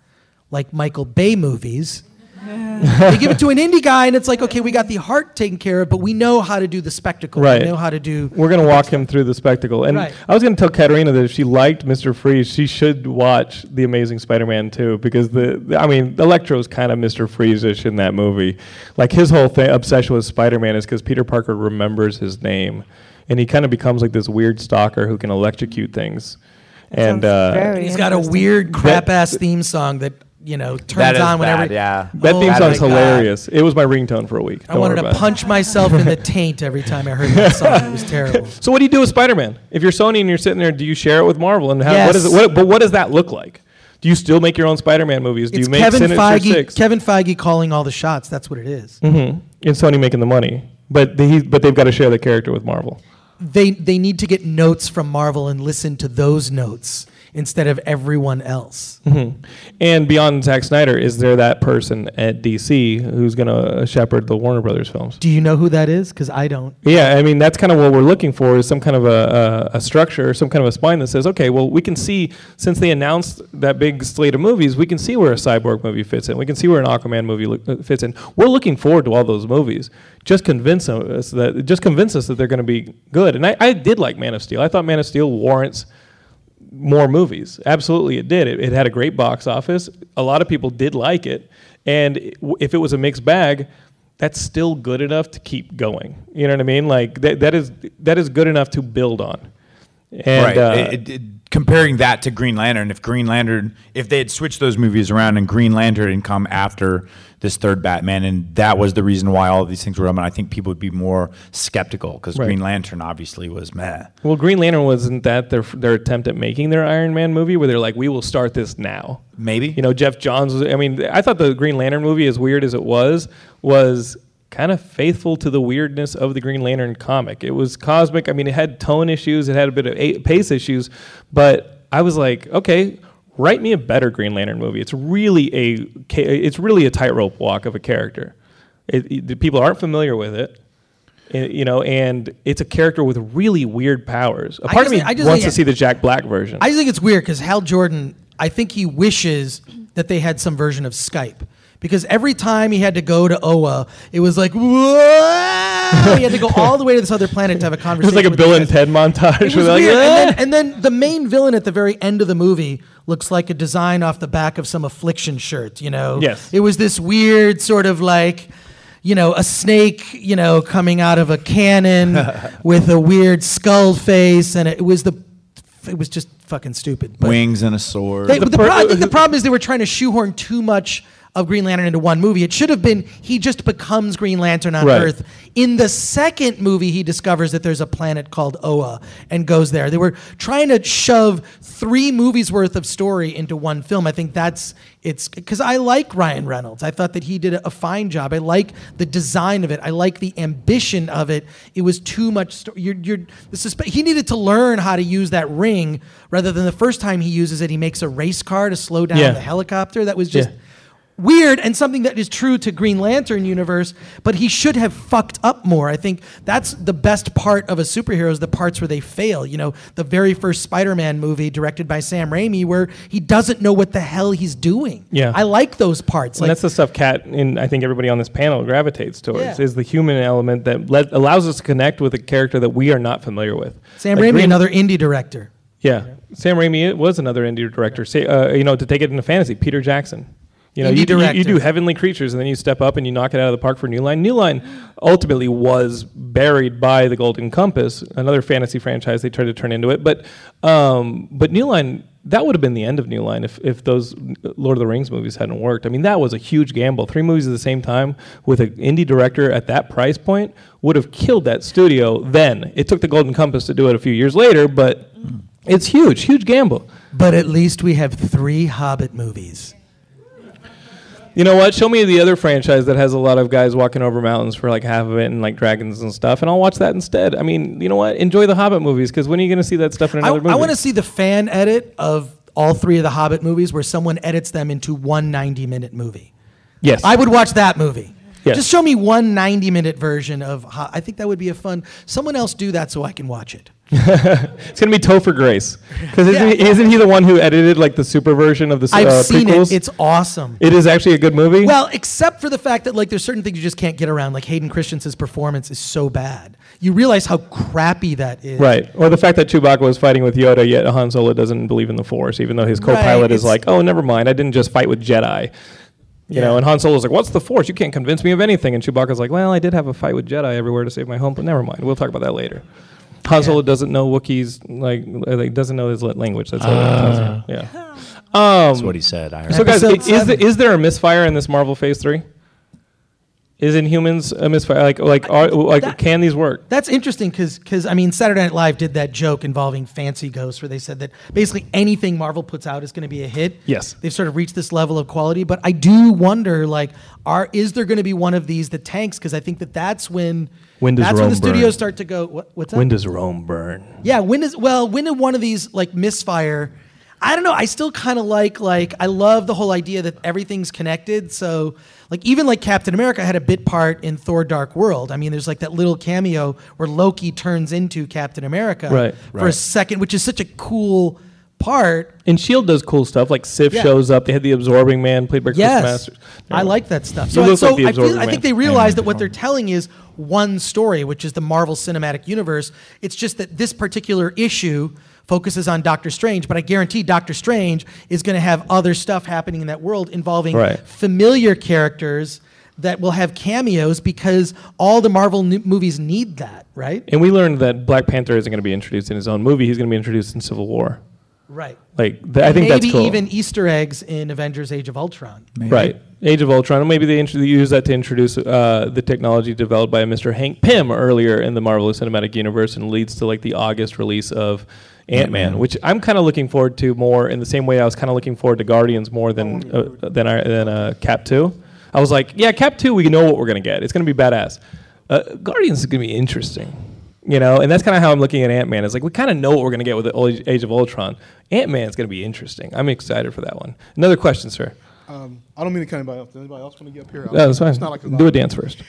like Michael Bay movies. They give it to an indie guy, and it's like, okay, we got the heart taken care of, but we know how to do the spectacle. Right. We know how to do... We're going to walk him through the spectacle. And right. I was going to tell Katarina that if she liked Mr. Freeze, she should watch The Amazing Spider-Man 2, because, Electro's kind of Mr. Freeze-ish in that movie. Like, his whole obsession with Spider-Man is because Peter Parker remembers his name, and he kind of becomes like this weird stalker who can electrocute things. And he's got a weird, crap-ass theme song that... turns on whenever. That theme song's hilarious. It was my ringtone for a week. I wanted to punch myself in the taint every time I heard that song. It was terrible. So what do you do with Spider-Man? If you're Sony and you're sitting there, do you share it with Marvel? And how? Yes. What does that look like? Do you still make your own Spider-Man movies? Do you make Sinister Six? Kevin Feige calling all the shots. That's what it is. Mm-hmm. And Sony making the money, but they've got to share the character with Marvel. They need to get notes from Marvel and listen to those notes. instead of everyone else. Mm-hmm. And beyond Zack Snyder, is there that person at DC who's going to shepherd the Warner Brothers films? Do you know who that is? Because I don't. Yeah, I mean, that's kind of what we're looking for, is some kind of a structure, some kind of a spine that says, okay, well, we can see, since they announced that big slate of movies, we can see where a Cyborg movie fits in. We can see where an Aquaman movie fits in. We're looking forward to all those movies. Just convince us that they're going to be good. And I did like Man of Steel. I thought Man of Steel warrants more movies. Absolutely, it did. It had a great box office. A lot of people did like it. And if it was a mixed bag, that's still good enough to keep going. You know what I mean? Like that is good enough to build on. And, right. Comparing that to Green Lantern, if they had switched those movies around and Green Lantern had come after this third Batman, and that was the reason why all of these things were up, I think people would be more skeptical, because right. Green Lantern obviously was meh. Well, Green Lantern, wasn't that their attempt at making their Iron Man movie, where they're like, we will start this now? Maybe. You know, Jeff Johns, I thought the Green Lantern movie, as weird as it was kind of faithful to the weirdness of the Green Lantern comic. It was cosmic. I mean, it had tone issues. It had a bit of pace issues. But I was like, okay, write me a better Green Lantern movie. It's really a tightrope walk of a character. People aren't familiar with it. You know, and it's a character with really weird powers. A part of me wants to see the Jack Black version. I just think it's weird because Hal Jordan, I think he wishes that they had some version of Skype. Because every time he had to go to Oa, it was like, whoa! He had to go all the way to this other planet to have a conversation. It was like a Bill and Ted montage. It was weird. Like, and then the main villain at the very end of the movie looks like a design off the back of some Affliction shirt, you know? Yes. It was this weird sort of like, you know, a snake, you know, coming out of a cannon with a weird skull face, and it was just fucking stupid. But wings and a sword. I think the problem is they were trying to shoehorn too much of Green Lantern into one movie. It should have been he just becomes Green Lantern on Earth. In the second movie, he discovers that there's a planet called Oa and goes there. They were trying to shove 3 movies worth of story into one film. I think because I like Ryan Reynolds. I thought that he did a fine job. I like the design of it. I like the ambition of it. It was too much story. He needed to learn how to use that ring rather than the first time he uses it, he makes a race car to slow down the helicopter. That was just... Yeah. Weird, and something that is true to Green Lantern universe, but he should have fucked up more. I think that's the best part of a superhero, is the parts where they fail. You know, the very first Spider-Man movie directed by Sam Raimi, where he doesn't know what the hell he's doing. Yeah, I like those parts. And that's the stuff Kat and I think everybody on this panel gravitates towards, is the human element that allows us to connect with a character that we are not familiar with. Sam Raimi, another indie director. Yeah, Sam Raimi was another indie director. Say, you know, to take it into fantasy, Peter Jackson. You know, you do Heavenly Creatures, and then you step up and you knock it out of the park for New Line. New Line ultimately was buried by the Golden Compass, another fantasy franchise they tried to turn into it. But New Line, that would have been the end of New Line if those Lord of the Rings movies hadn't worked. I mean, that was a huge gamble. 3 movies at the same time with an indie director at that price point would have killed that studio then. It took the Golden Compass to do it a few years later, but it's huge, huge gamble. But at least we have 3 Hobbit movies. You know what? Show me the other franchise that has a lot of guys walking over mountains for like half of it and like dragons and stuff, and I'll watch that instead. I mean, you know what? Enjoy the Hobbit movies, because when are you going to see that stuff in another movie? I want to see the fan edit of all 3 of the Hobbit movies where someone edits them into one 90-minute movie. Yes. I would watch that movie. Yes. Just show me one 90-minute version of I think that would be a fun... Someone else do that so I can watch it. It's going to be Topher Grace. Because isn't he the one who edited like the super version of the prequels? I've seen it. It's awesome. It is actually a good movie? Well, except for the fact that like there's certain things you just can't get around. Like Hayden Christensen's performance is so bad. You realize how crappy that is. Right. Or the fact that Chewbacca was fighting with Yoda, yet Han Solo doesn't believe in the Force, even though his co-pilot is like, oh, never mind. I didn't just fight with Jedi. You know, and Han Solo's like, what's the Force? You can't convince me of anything. And Chewbacca's like, well, I did have a fight with Jedi everywhere to save my home, but never mind. We'll talk about that later. Han Solo doesn't know Wookiees, like doesn't know his language. That's what he tells me. Yeah. That's what he said. So, guys, is there a misfire in this Marvel Phase 3? Is Inhumans a misfire? Can these work? That's interesting because I mean, Saturday Night Live did that joke involving Fancy Ghosts where they said that basically anything Marvel puts out is going to be a hit. Yes. They've sort of reached this level of quality, but I do wonder, is there going to be one of these that tanks? Because I think that's when... When the studios start to go, what's that? When does Rome burn? Yeah, when did one of these misfire... I don't know. I still kind of like, I love the whole idea that everything's connected. So, like, even like Captain America had a bit part in Thor Dark World. I mean, there's like that little cameo where Loki turns into Captain America for a second, which is such a cool part. And S.H.I.E.L.D. does cool stuff, like Sif shows up. They had the Absorbing Man played by Chris Masters. I like that stuff. I think they realize that what they're telling is one story, which is the Marvel Cinematic Universe. It's just that this particular issue focuses on Doctor Strange, but I guarantee Doctor Strange is going to have other stuff happening in that world involving familiar characters that will have cameos, because all the Marvel movies need that, right? And we learned that Black Panther isn't going to be introduced in his own movie. He's going to be introduced in Civil War. Right. Like I think that's cool. Maybe even Easter eggs in Avengers Age of Ultron. Maybe. Right. Age of Ultron. And maybe they use that to introduce the technology developed by Mr. Hank Pym earlier in the Marvel Cinematic Universe, and leads to like the August release of Ant-Man, which I'm kind of looking forward to more in the same way I was kind of looking forward to Guardians more than Cap 2. I was like, yeah, Cap 2, we know what we're going to get. It's going to be badass. Guardians is going to be interesting. You know, and that's kind of how I'm looking at Ant-Man. It's like, we kind of know what we're going to get with the Age of Ultron. Ant-Man's going to be interesting. I'm excited for that one. Another question, sir. I don't mean to cut anybody off. Does anybody else want to get up here? No, that's fine. It's not like do a dance first.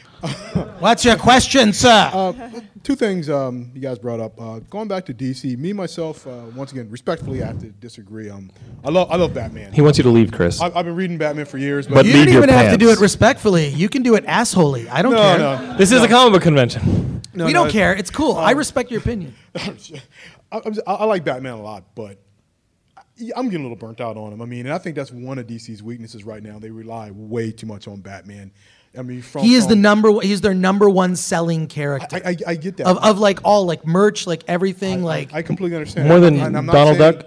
What's your question, sir? Two things you guys brought up. Going back to DC, me, myself, once again, respectfully, I have to disagree. I love Batman. He wants you to leave, Chris. I've been reading Batman for years. But you don't even have to do it respectfully. You can do it assholey. I don't care. No, this is a comic book convention. We don't care. It's cool. I respect your opinion. I like Batman a lot, but I'm getting a little burnt out on him. I mean, and I think that's one of DC's weaknesses right now. They rely way too much on Batman. I mean, he's their number one selling character. I get that. Of like all like merch, like everything, I completely understand. More than Donald Duck.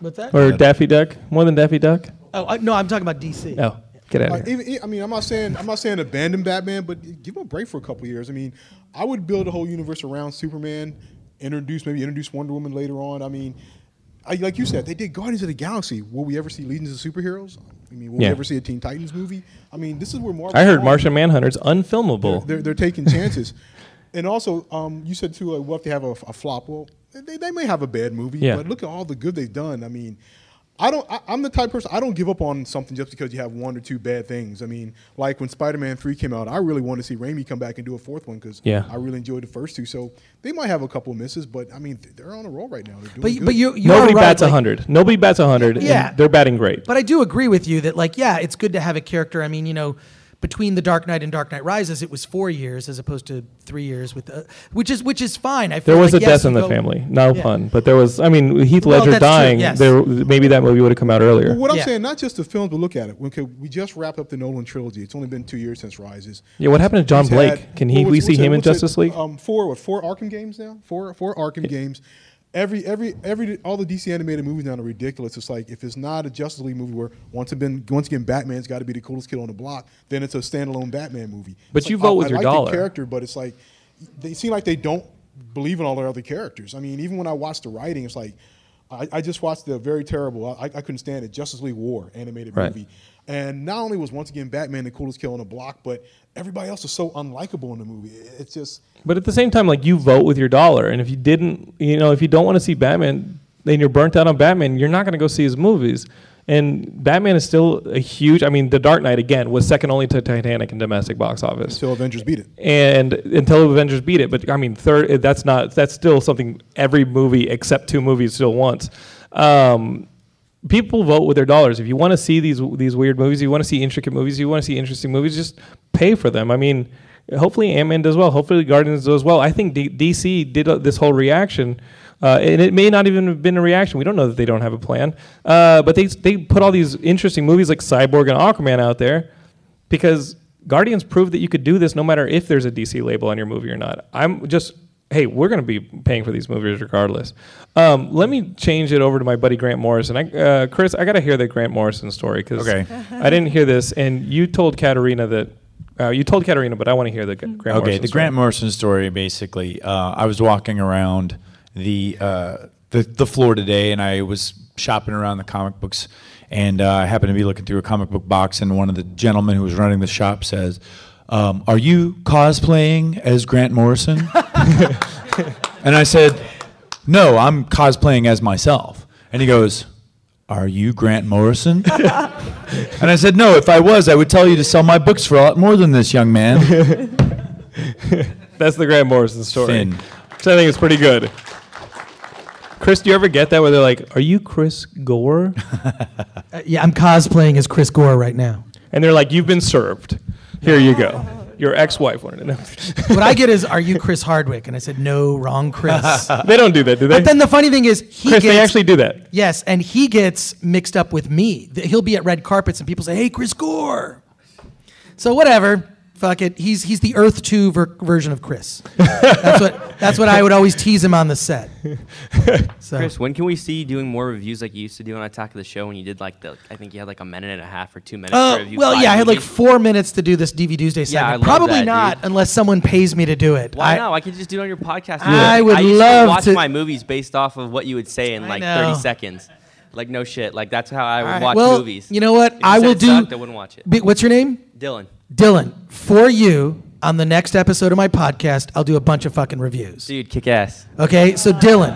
What's that? Or Daffy Duck? More than Daffy Duck? Oh no, I'm talking about DC. Oh, get out of here. I mean, I'm not saying abandon Batman, but give him a break for a couple of years. I mean, I would build a whole universe around Superman. Maybe introduce Wonder Woman later on. I mean. Like you said, they did Guardians of the Galaxy. Will we ever see Legions of Superheroes? I mean, will we ever see a Teen Titans movie? I mean, this is where Marvel... I heard Martian Manhunter's unfilmable. They're taking chances. And also, you said, too, we'll have to have a flop. Well, they may have a bad movie, but look at all the good they've done. I mean, I'm the type of person, I don't give up on something just because you have one or two bad things. I mean, like when Spider-Man 3 came out, I really wanted to see Raimi come back and do a fourth one because I really enjoyed the first two. So they might have a couple of misses, but I mean, they're on a roll right now. They're doing good. But you nobody bats 100. Like, nobody bats 100. Yeah. And they're batting great. But I do agree with you that, like, yeah, it's good to have a character. I mean, you know, between The Dark Knight and Dark Knight Rises, it was 4 years as opposed to 3 years, with which is fine. I feel there was a death in the family, not a pun, but there was. I mean, Heath Ledger dying. Yes. Maybe that movie would have come out earlier. Well, what I'm saying, not just the films, but look at it. Okay, we just wrapped up the Nolan trilogy. It's only been 2 years since Rises. Yeah, what happened to John Blake? Can we see him in Justice League? Four Arkham games now. Four Arkham games. All the DC animated movies now are ridiculous. It's like, if it's not a Justice League movie where once again Batman's got to be the coolest kid on the block, then it's a standalone Batman movie. But you vote with your dollar. I like the character, but it's like they seem like they don't believe in all their other characters. I mean, even when I watched the writing, it's like I just watched the very terrible. I couldn't stand it. Justice League War animated movie. And not only was once again Batman the coolest kid on the block, but everybody else is so unlikable in the movie. It's just. But at the same time, like, you vote with your dollar, and if you didn't, you know, if you don't want to see Batman, then you're burnt out on Batman. You're not going to go see his movies. And Batman is still a huge. I mean, The Dark Knight again was second only to Titanic in domestic box office. Until Avengers beat it. And until Avengers beat it, but I mean, third. That's still something every movie except two movies still wants. People vote with their dollars. If you want to see these weird movies, you want to see intricate movies, you want to see interesting movies, just pay for them. I mean, hopefully Ant-Man does well. Hopefully Guardians does well. I think DC did this whole reaction, and it may not even have been a reaction. We don't know that they don't have a plan. But they put all these interesting movies like Cyborg and Aquaman out there because Guardians proved that you could do this no matter if there's a DC label on your movie or not. I'm just... Hey, we're going to be paying for these movies regardless. Let me change it over to my buddy Grant Morrison. Chris, I got to hear the Grant Morrison story because I didn't hear this, and you told Katarina that but I want to hear the Grant Morrison story. Okay, the Grant Morrison story, basically, I was walking around the floor today, and I was shopping around the comic books, and I happened to be looking through a comic book box, and one of the gentlemen who was running the shop says, are you cosplaying as Grant Morrison? And I said, no, I'm cosplaying as myself. And he goes, "Are you Grant Morrison?" And I said, "No, if I was, I would tell you to sell my books for a lot more than this, young man." That's the Grant Morrison story. Thin. Which I think is pretty good. Chris, do you ever get that where they're like, "Are you Chris Gore?" Yeah, I'm cosplaying as Chris Gore right now. And they're like, "You've been served. Here you go. Your ex-wife wanted to know." What I get is, "Are you Chris Hardwick?" And I said, "No, wrong Chris." They don't do that, do they? But then the funny thing is, they actually do that. Yes, and he gets mixed up with me. He'll be at red carpets and people say, "Hey, Chris Gore." So whatever. Fuck it. He's the Earth 2 version of Chris. That's what I would always tease him on the set. So. Chris, when can we see you doing more reviews like you used to do on Attack of the Show when you did I think you had a minute and a half or 2 minutes to review? Well, yeah, I had 4 minutes to do this DVD Tuesday segment. Yeah, Probably not, dude. Unless someone pays me to do it. Why not? I could just do it on your podcast. I would love to watch my movies based off of what you would say in 30 seconds. No shit. That's how I would watch movies. You know what? If I will do. Sucked, I wouldn't watch it. What's your name? Dylan. Dylan, for you, on the next episode of my podcast, I'll do a bunch of fucking reviews. Dude, kick ass. Okay, so Dylan.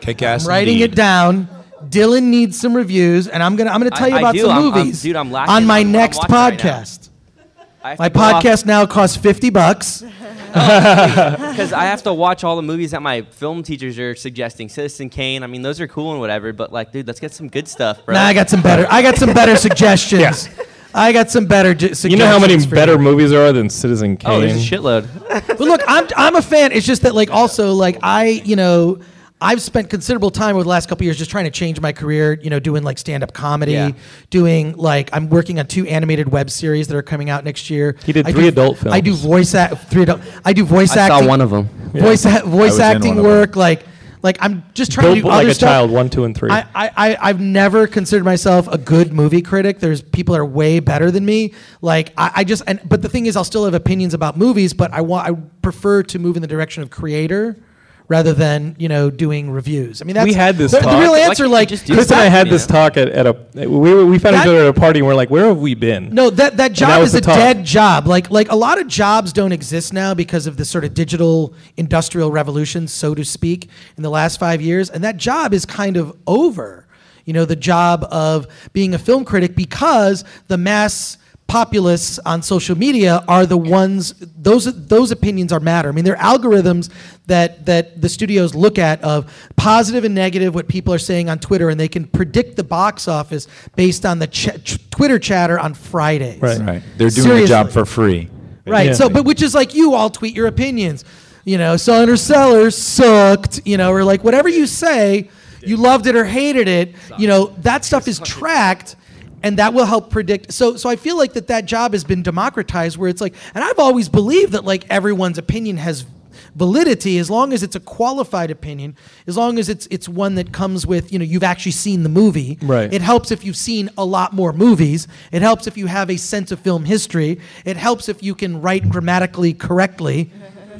Kick ass. I'm writing it down. Dylan needs some reviews, and I'm gonna tell you about some movies on my next podcast. My podcast now costs $50. Because I have to watch all the movies that my film teachers are suggesting. Citizen Kane, I mean, those are cool and whatever, but dude, let's get some good stuff, bro. Nah, I got some better suggestions. Yeah. I got some better suggestions. You know how many better movies are than Citizen Kane? Oh, there's a shitload. But look, I'm a fan. It's just that I've spent considerable time over the last couple of years just trying to change my career, doing stand-up comedy, I'm working on 2 animated web series that are coming out next year. He did 3 adult films. I do voice acting. I saw one of them. Yeah. Voice acting work I'm just trying to do other stuff. Like a child, 1, 2, and 3. I've never considered myself a good movie critic. There's people that are way better than me. But the thing is, I'll still have opinions about movies. But I prefer to move in the direction of creator rather than doing reviews. I mean, we had this talk. The real answer, Chris and I had this talk at a we found each other at a party and we're like, where have we been? No, that job is a dead job. A lot of jobs don't exist now because of the sort of digital industrial revolution, so to speak, in the last 5 years, and that job is kind of over. The job of being a film critic, because the mass populists on social media are the ones, those opinions are matter. I mean, they're algorithms that the studios look at of positive and negative, what people are saying on Twitter, and they can predict the box office based on the Twitter chatter on Fridays. Right. They're doing the job for free. Right. Yeah. So, but which is you all tweet your opinions. Son or seller sucked, or whatever you say, you loved it or hated it, that stuff is tracked. And that will help predict. So I feel that job has been democratized, where it's and I've always believed that everyone's opinion has validity as long as it's a qualified opinion, as long as it's one that comes with, you've actually seen the movie. Right. It helps if you've seen a lot more movies. It helps if you have a sense of film history. It helps if you can write grammatically correctly,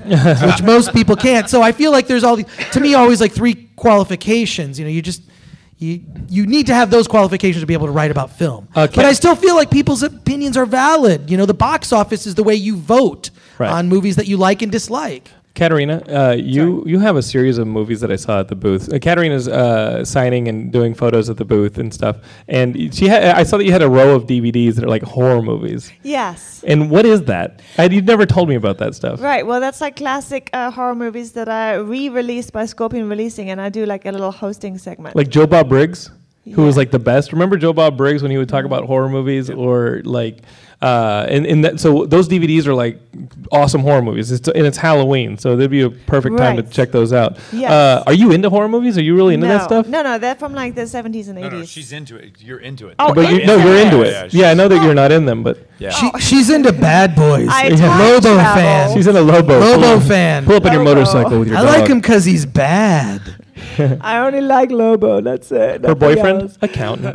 which most people can't. So I feel there's all these, to me, always 3 qualifications. You need to have those qualifications to be able to write about film. Okay. But I still feel people's opinions are valid. The box office is the way you vote on movies that you like and dislike. Katarina, you have a series of movies that I saw at the booth. Katarina's signing and doing photos at the booth and stuff. And I saw that you had a row of DVDs that are horror movies. Yes. And what is that? You'd never told me about that stuff. Right. Well, that's classic horror movies that are re-released by Scorpion Releasing, and I do a little hosting segment. Like Joe Bob Briggs, who was the best. Remember Joe Bob Briggs when he would talk about horror movies or so those DVDs are awesome horror movies, and it's Halloween, so there'd be a perfect time to check those out. Yes. Are you into horror movies? Are you really into that stuff? No, they're from the 70s and 80s. No, she's into it. You're into it. Oh, you're into it. Yeah, I know that you're not in them, but yeah. She's into Bad Boys. Lobo fan. She's into Lobo. Lobo fan. Pull up on your motorcycle with your dog. I like him because he's bad. I only like Lobo. That's it. Her boyfriend? Else. Accountant.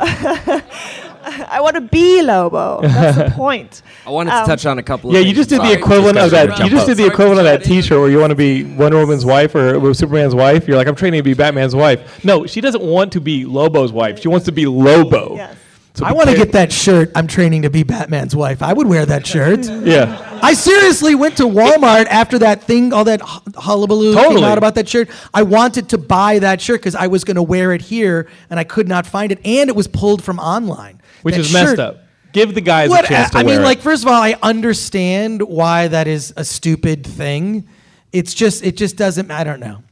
I want to be Lobo. That's the point. I wanted to touch on a couple of things. Yeah, you just did the equivalent of that T-shirt where you want to be Wonder Woman's wife or Superman's wife. You're I'm training to be Batman's wife. No, she doesn't want to be Lobo's wife. She wants to be Lobo. Yes. So I want to get that shirt, "I'm training to be Batman's wife." I would wear that shirt. Yeah. I seriously went to Walmart after that thing, all that hullabaloo came out about that shirt. I wanted to buy that shirt because I was going to wear it here, and I could not find it. And it was pulled from online. Which is messed up. Give the guys a chance to wear it. I mean, like, first of all, I understand why that is a stupid thing. It's just, it just doesn't, I don't know.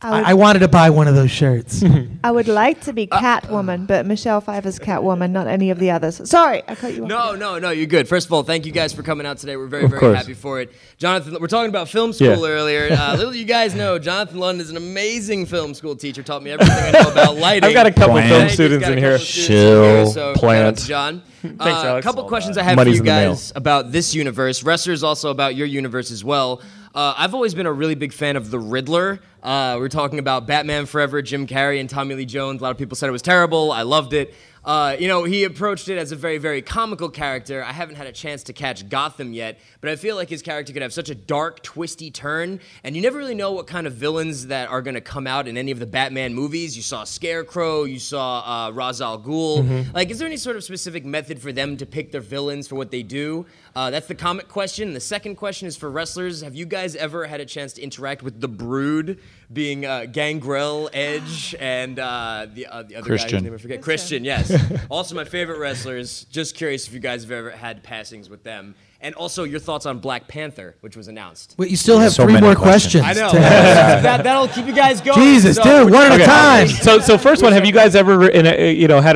I wanted to buy one of those shirts. I would like to be Catwoman, but Michelle Pfeiffer's Catwoman, not any of the others. Sorry, I cut you off. No, you're good. First of all, thank you guys for coming out today. We're very, very happy for it. Jonathan, we're talking about film school earlier. Little you guys know, Jonathan Lund is an amazing film school teacher. Taught me everything I know about lighting. I've got a couple film students in here. Shout out to John. Thanks, Alex. A couple questions I have for you guys about this universe. Wrestler is also about your universe as well. I've always been a really big fan of the Riddler. We're talking about Batman Forever, Jim Carrey, and Tommy Lee Jones. A lot of people said it was terrible. I loved it. You know, he approached it as a very, very comical character. I haven't had a chance to catch Gotham yet, but I feel like his character could have such a dark, twisty turn, and you never really know what kind of villains that are going to come out in any of the Batman movies. You saw Scarecrow, you saw Ra's al Ghul. Mm-hmm. Like, is there any sort of specific method for them to pick their villains for what they do? That's the comic question. And the second question is for wrestlers. Have you guys ever had a chance to interact with the Brood, being Gangrel, Edge, and the other guy's name I forget? Christian, yes. Also, my favorite wrestlers. Just curious if you guys have ever had passings with them. And also, your thoughts on Black Panther, which was announced. Well, you still have three more questions. I know. That'll keep you guys going. Jesus, dude, one at a time. So first one, have you guys ever had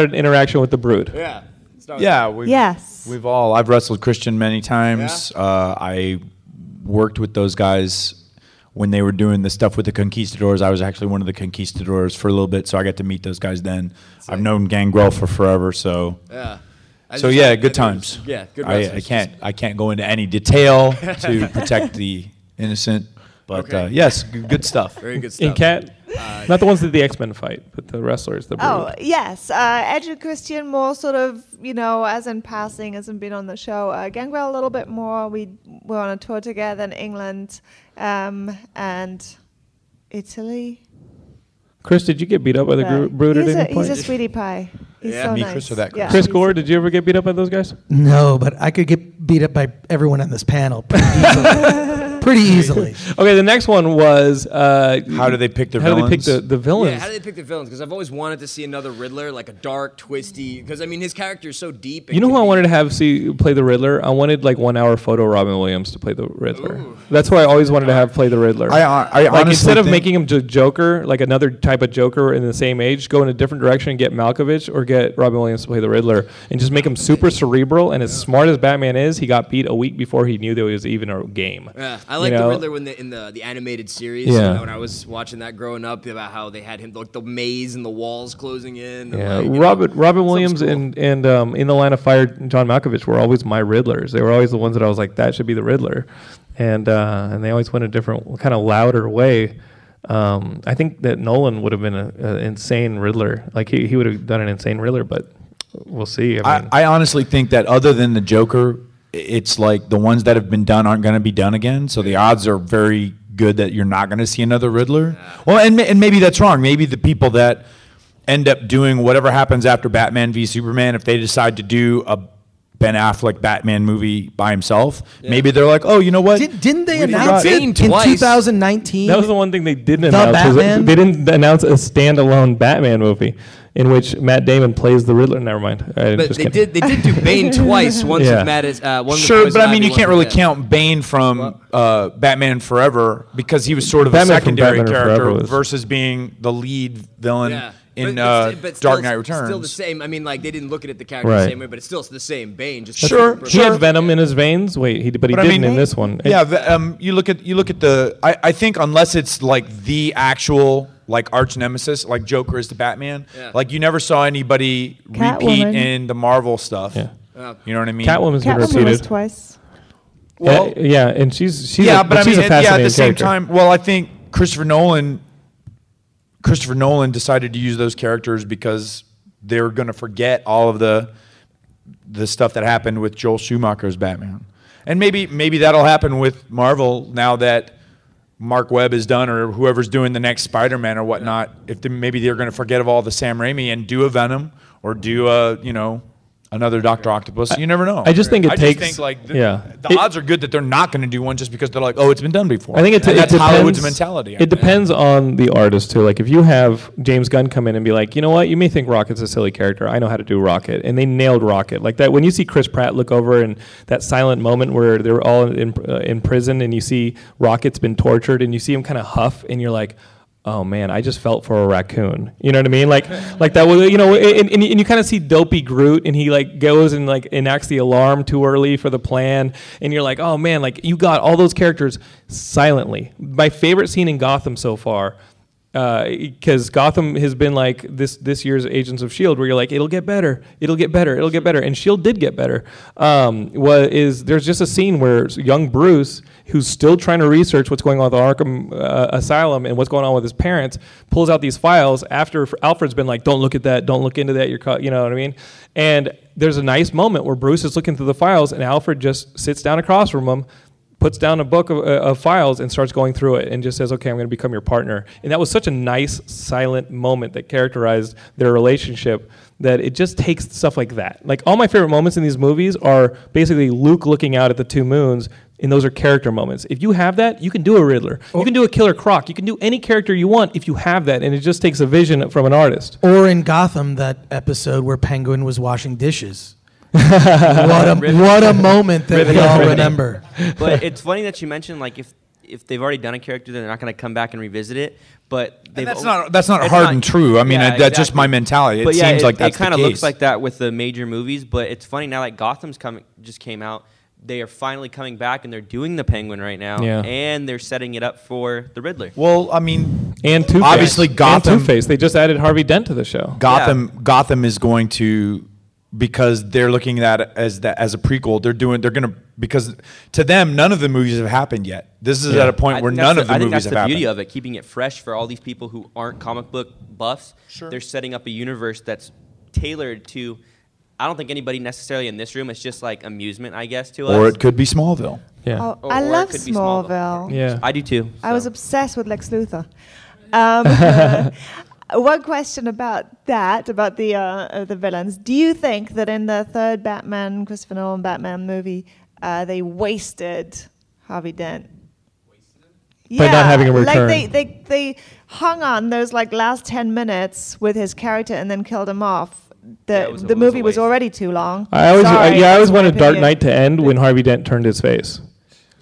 an interaction with the Brood? Yeah. We've all. I've wrestled Christian many times. Yeah. I worked with those guys when they were doing the stuff with the Conquistadors. I was actually one of the Conquistadors for a little bit, so I got to meet those guys then. I've known Gangrel for forever, so yeah. Good times. Yeah, good wrestlers. I can't go into any detail to protect the innocent, but yes, good stuff. Very good stuff. And Cat? Not the ones that the X-Men fight, but the wrestlers. Yes. Edge and Christian more sort of, as in passing, hasn't been on the show. Gangrel a little bit more. We were on a tour together in England and Italy. Chris, did you get beat up by the Brood at any point? He's a sweetie pie. He's so nice. Chris, Chris Gore, did you ever get beat up by those guys? No, but I could get beat up by everyone on this panel. Pretty easily. Okay, the next one was... how do they pick their villains? How do they pick the villains? Yeah, how do they pick the villains? Because I've always wanted to see another Riddler, like a dark, twisty... Because, I mean, his character is so deep. You know who I wanted to play the Riddler? I wanted, like, 1 hour photo Robin Williams to play the Riddler. Ooh. That's who I always wanted to have play the Riddler. I like, instead of making him Joker, like another type of Joker in the same age, go in a different direction and get Malkovich or get Robin Williams to play the Riddler and just make him super cerebral. And as smart as Batman is, he got beat a week before he knew there was even a game. Yeah. I like the Riddler in the animated series. Yeah. When I was watching that growing up, about how they had him like the maze and the walls closing in. Yeah, Robin Williams and In the Line of Fire and John Malkovich were always my Riddlers. They were always the ones that I was like, that should be the Riddler, and they always went a different kind of louder way. I think that Nolan would have been an insane Riddler. Like he would have done an insane Riddler, but we'll see. I honestly think that other than the Joker, it's like the ones that have been done aren't going to be done again. So the odds are very good that you're not going to see another Riddler. Well, and maybe that's wrong. Maybe the people that end up doing whatever happens after Batman v. Superman, if they decide to do a Ben Affleck Batman movie by himself, maybe they're like, oh, you know what? Didn't they announce it in 2019? That was the one thing they didn't announce. They didn't announce a standalone Batman movie in which Matt Damon plays the Riddler. Never mind. They did do Bane twice. Once with Matt is one. Sure, but I mean, you can't really count Bane from Batman Forever because he was sort of a secondary character versus being the lead villain in Dark Knight Returns. Still the same. I mean, like they didn't look at it the character the same way, but it's still the same Bane. Just he had venom in his veins. But he didn't in this one. Yeah, you look at the. I think unless it's like the actual. Like arch nemesis, like Joker is to Batman. Yeah. Like you never saw anybody repeat in the Marvel stuff. Yeah. You know what I mean? Catwoman's been repeated twice. Well, and she's a fascinating at the same character. Time. Well, I think Christopher Nolan decided to use those characters because they're going to forget all of the stuff that happened with Joel Schumacher's Batman, and maybe that'll happen with Marvel now that. Mark Webb is done or whoever's doing the next Spider-Man or whatnot, if they, maybe they're going to forget of all the Sam Raimi and do a Venom or do a, you know, another Dr. Octopus. You never know. I just think it takes... I just think like the odds are good that they're not going to do one just because they're like, oh, it's been done before. I think it that's depends, Hollywood's mentality. It depends on the artist too. Like if you have James Gunn come in and be like, you know what, you may think Rocket's a silly character. I know how to do Rocket. And they nailed Rocket. Like that when you see Chris Pratt look over and that silent moment where they're all in prison and you see Rocket's been tortured and you see him kind of huff and you're like, oh man, I just felt for a raccoon. You know what I mean? Like that was, you know, and you kind of see dopey Groot and he like goes and like enacts the alarm too early for the plan. And you're like, oh man, like you got all those characters silently. My favorite scene in Gotham so far, because Gotham has been like this year's Agents of S.H.I.E.L.D. where you're like, it'll get better, it'll get better, it'll get better. And S.H.I.E.L.D. did get better. There's just a scene where young Bruce, who's still trying to research what's going on with Arkham Asylum and what's going on with his parents, pulls out these files after Alfred's been like, don't look at that, don't look into that, you're caught, you know what I mean? And there's a nice moment where Bruce is looking through the files and Alfred just sits down across from him, puts down a book of files and starts going through it and just says, okay, I'm going to become your partner. And that was such a nice, silent moment that characterized their relationship that it just takes stuff like that. Like, all my favorite moments in these movies are basically Luke looking out at the two moons, and those are character moments. If you have that, you can do a Riddler. You can do a Killer Croc. You can do any character you want if you have that, and it just takes a vision from an artist. Or in Gotham, that episode where Penguin was washing dishes. what a moment that we all remember. But it's funny that you mentioned like if they've already done a character, they're not going to come back and revisit it. But that's not hard and true. I mean, that's just my mentality. But seems like that's the case. It kind of looks like that with the major movies. But it's funny now, like Gotham's just came out. They are finally coming back, and they're doing the Penguin right now, and they're setting it up for the Riddler. Well, I mean, and Two-Face. Obviously Gotham. And Two-Face. They just added Harvey Dent to the show. Gotham is going to. Because they're looking at it as a prequel, because to them none of the movies have happened yet. This is at a point where none of the movies have happened. I think that's the beauty of it, keeping it fresh for all these people who aren't comic book buffs. Sure. They're setting up a universe that's tailored to. I don't think anybody necessarily in this room. It's just like amusement, I guess, to us. Or it could be Smallville. Yeah, I love Smallville. Yeah, I do too. I was obsessed with Lex Luthor. One question about that, about the villains. Do you think that in the third Batman, Christopher Nolan Batman movie, they wasted Harvey Dent? Wasted? Yeah. By not having a return. Like they hung on those like last 10 minutes with his character and then killed him off. The movie was already too long. I always wanted Dark Knight to end when Harvey Dent turned his face.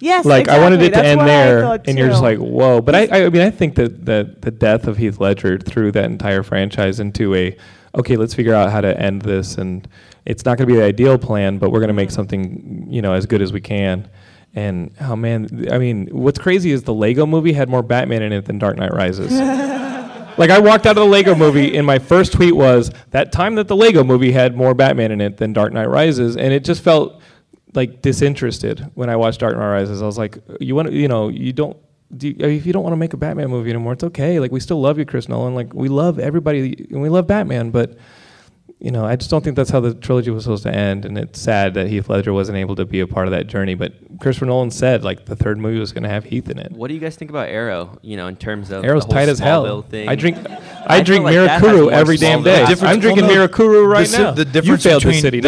Yes, like exactly. I wanted it to end there, and you're just like, whoa. But I mean, I think that the death of Heath Ledger threw that entire franchise into okay, let's figure out how to end this, and it's not going to be the ideal plan, but we're going to make something, you know, as good as we can. And oh man, I mean, what's crazy is the Lego Movie had more Batman in it than Dark Knight Rises. Like I walked out of the Lego Movie, and my first tweet was that time that the Lego Movie had more Batman in it than Dark Knight Rises, and it just felt. Like disinterested when I watched Dark Knight Rises. I was like, if you don't want to make a Batman movie anymore, it's okay. Like we still love you, Chris Nolan. Like we love everybody and we love Batman, but you know, I just don't think that's how the trilogy was supposed to end. And it's sad that Heath Ledger wasn't able to be a part of that journey. But Christopher Nolan said like the third movie was going to have Heath in it. What do you guys think about Arrow? You know, in terms of Arrow's the whole tight as hell. Thing. I drink like Mirakuru every damn day. I'm drinking Mirakuru right now. The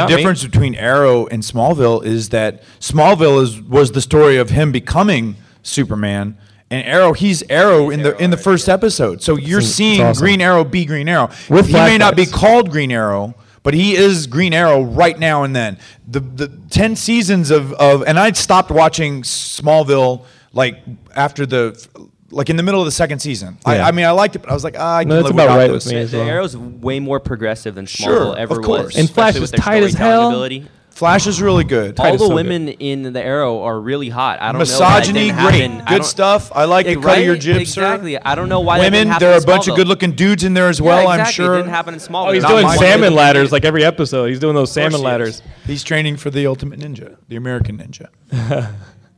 difference between Arrow and Smallville is that Smallville was the story of him becoming Superman. And Arrow, he's Arrow in the first episode. So you're seeing awesome. Green Arrow be Green Arrow. He may not be called Green Arrow, but he is Green Arrow right now and then. The 10 seasons and I stopped watching Smallville like after in the middle of the second season. Yeah. I mean, I liked it, but I was like, I can't live without this. Arrow's way more progressive than Smallville ever was. Sure, of course. And Flash is tight as hell. Flash is really good. All the women in the Arrow are really hot. I don't know why that didn't happen. Good stuff. I like the cut of your jib, sir. Exactly. I don't know why that didn't happen. Women, there are a bunch of good-looking dudes in there as well, I'm sure. It didn't happen in Smallville. Oh, he's doing salmon ladders like every episode. He's doing those salmon ladders. He's training for the ultimate ninja, the American ninja.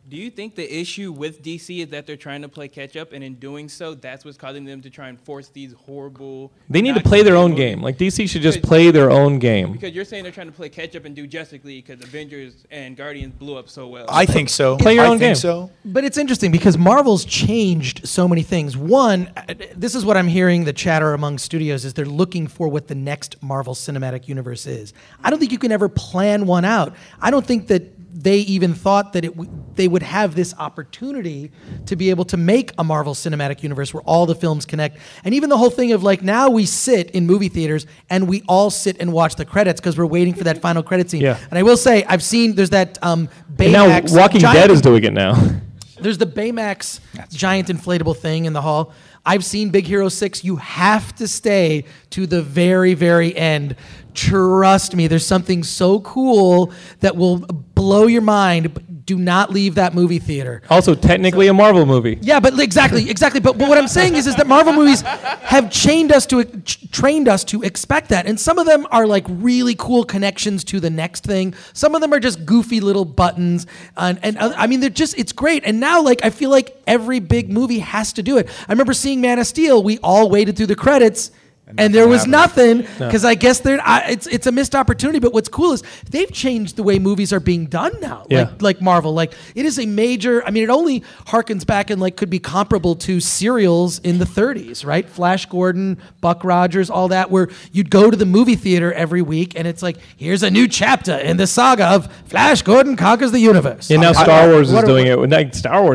Do you think the issue with DC is that they're trying to play catch up, and in doing so, that's what's causing them to try and force these horrible? They need to play their own game. Like DC should just play their own game. Because you're saying they're trying to play catch up and do Justice League because Avengers and Guardians blew up so well. I think so. Play your own game. So. But it's interesting because Marvel's changed so many things. One, this is what I'm hearing the chatter among studios is they're looking for what the next Marvel Cinematic Universe is. I don't think you can ever plan one out. I don't think that they even thought that they would have this opportunity to be able to make a Marvel Cinematic Universe where all the films connect. And even the whole thing of, like, now we sit in movie theaters and we all sit and watch the credits because we're waiting for that final credit scene. Yeah. And I will say, I've seen, there's that Baymax. Now Walking Dead is doing it now. There's the Baymax giant inflatable thing in the hall. I've seen Big Hero 6. You have to stay to the very, very end. Trust me, there's something so cool that will blow your mind, but do not leave that movie theater. Also, technically a Marvel movie. Yeah, but exactly. But what I'm saying is that Marvel movies have trained us to expect that. And some of them are like really cool connections to the next thing. Some of them are just goofy little buttons. And I mean, they're just, it's great. And now, like, I feel like every big movie has to do it. I remember seeing Man of Steel. We all waited through the credits. And there was nothing, because I guess it's a missed opportunity. But what's cool is they've changed the way movies are being done now, like Marvel. Like, it is a major, I mean, it only harkens back and, like, could be comparable to serials in the 30s, right? Flash Gordon, Buck Rogers, all that, where you'd go to the movie theater every week, and it's like, here's a new chapter in the saga of Flash Gordon Conquers the Universe. And now Star Wars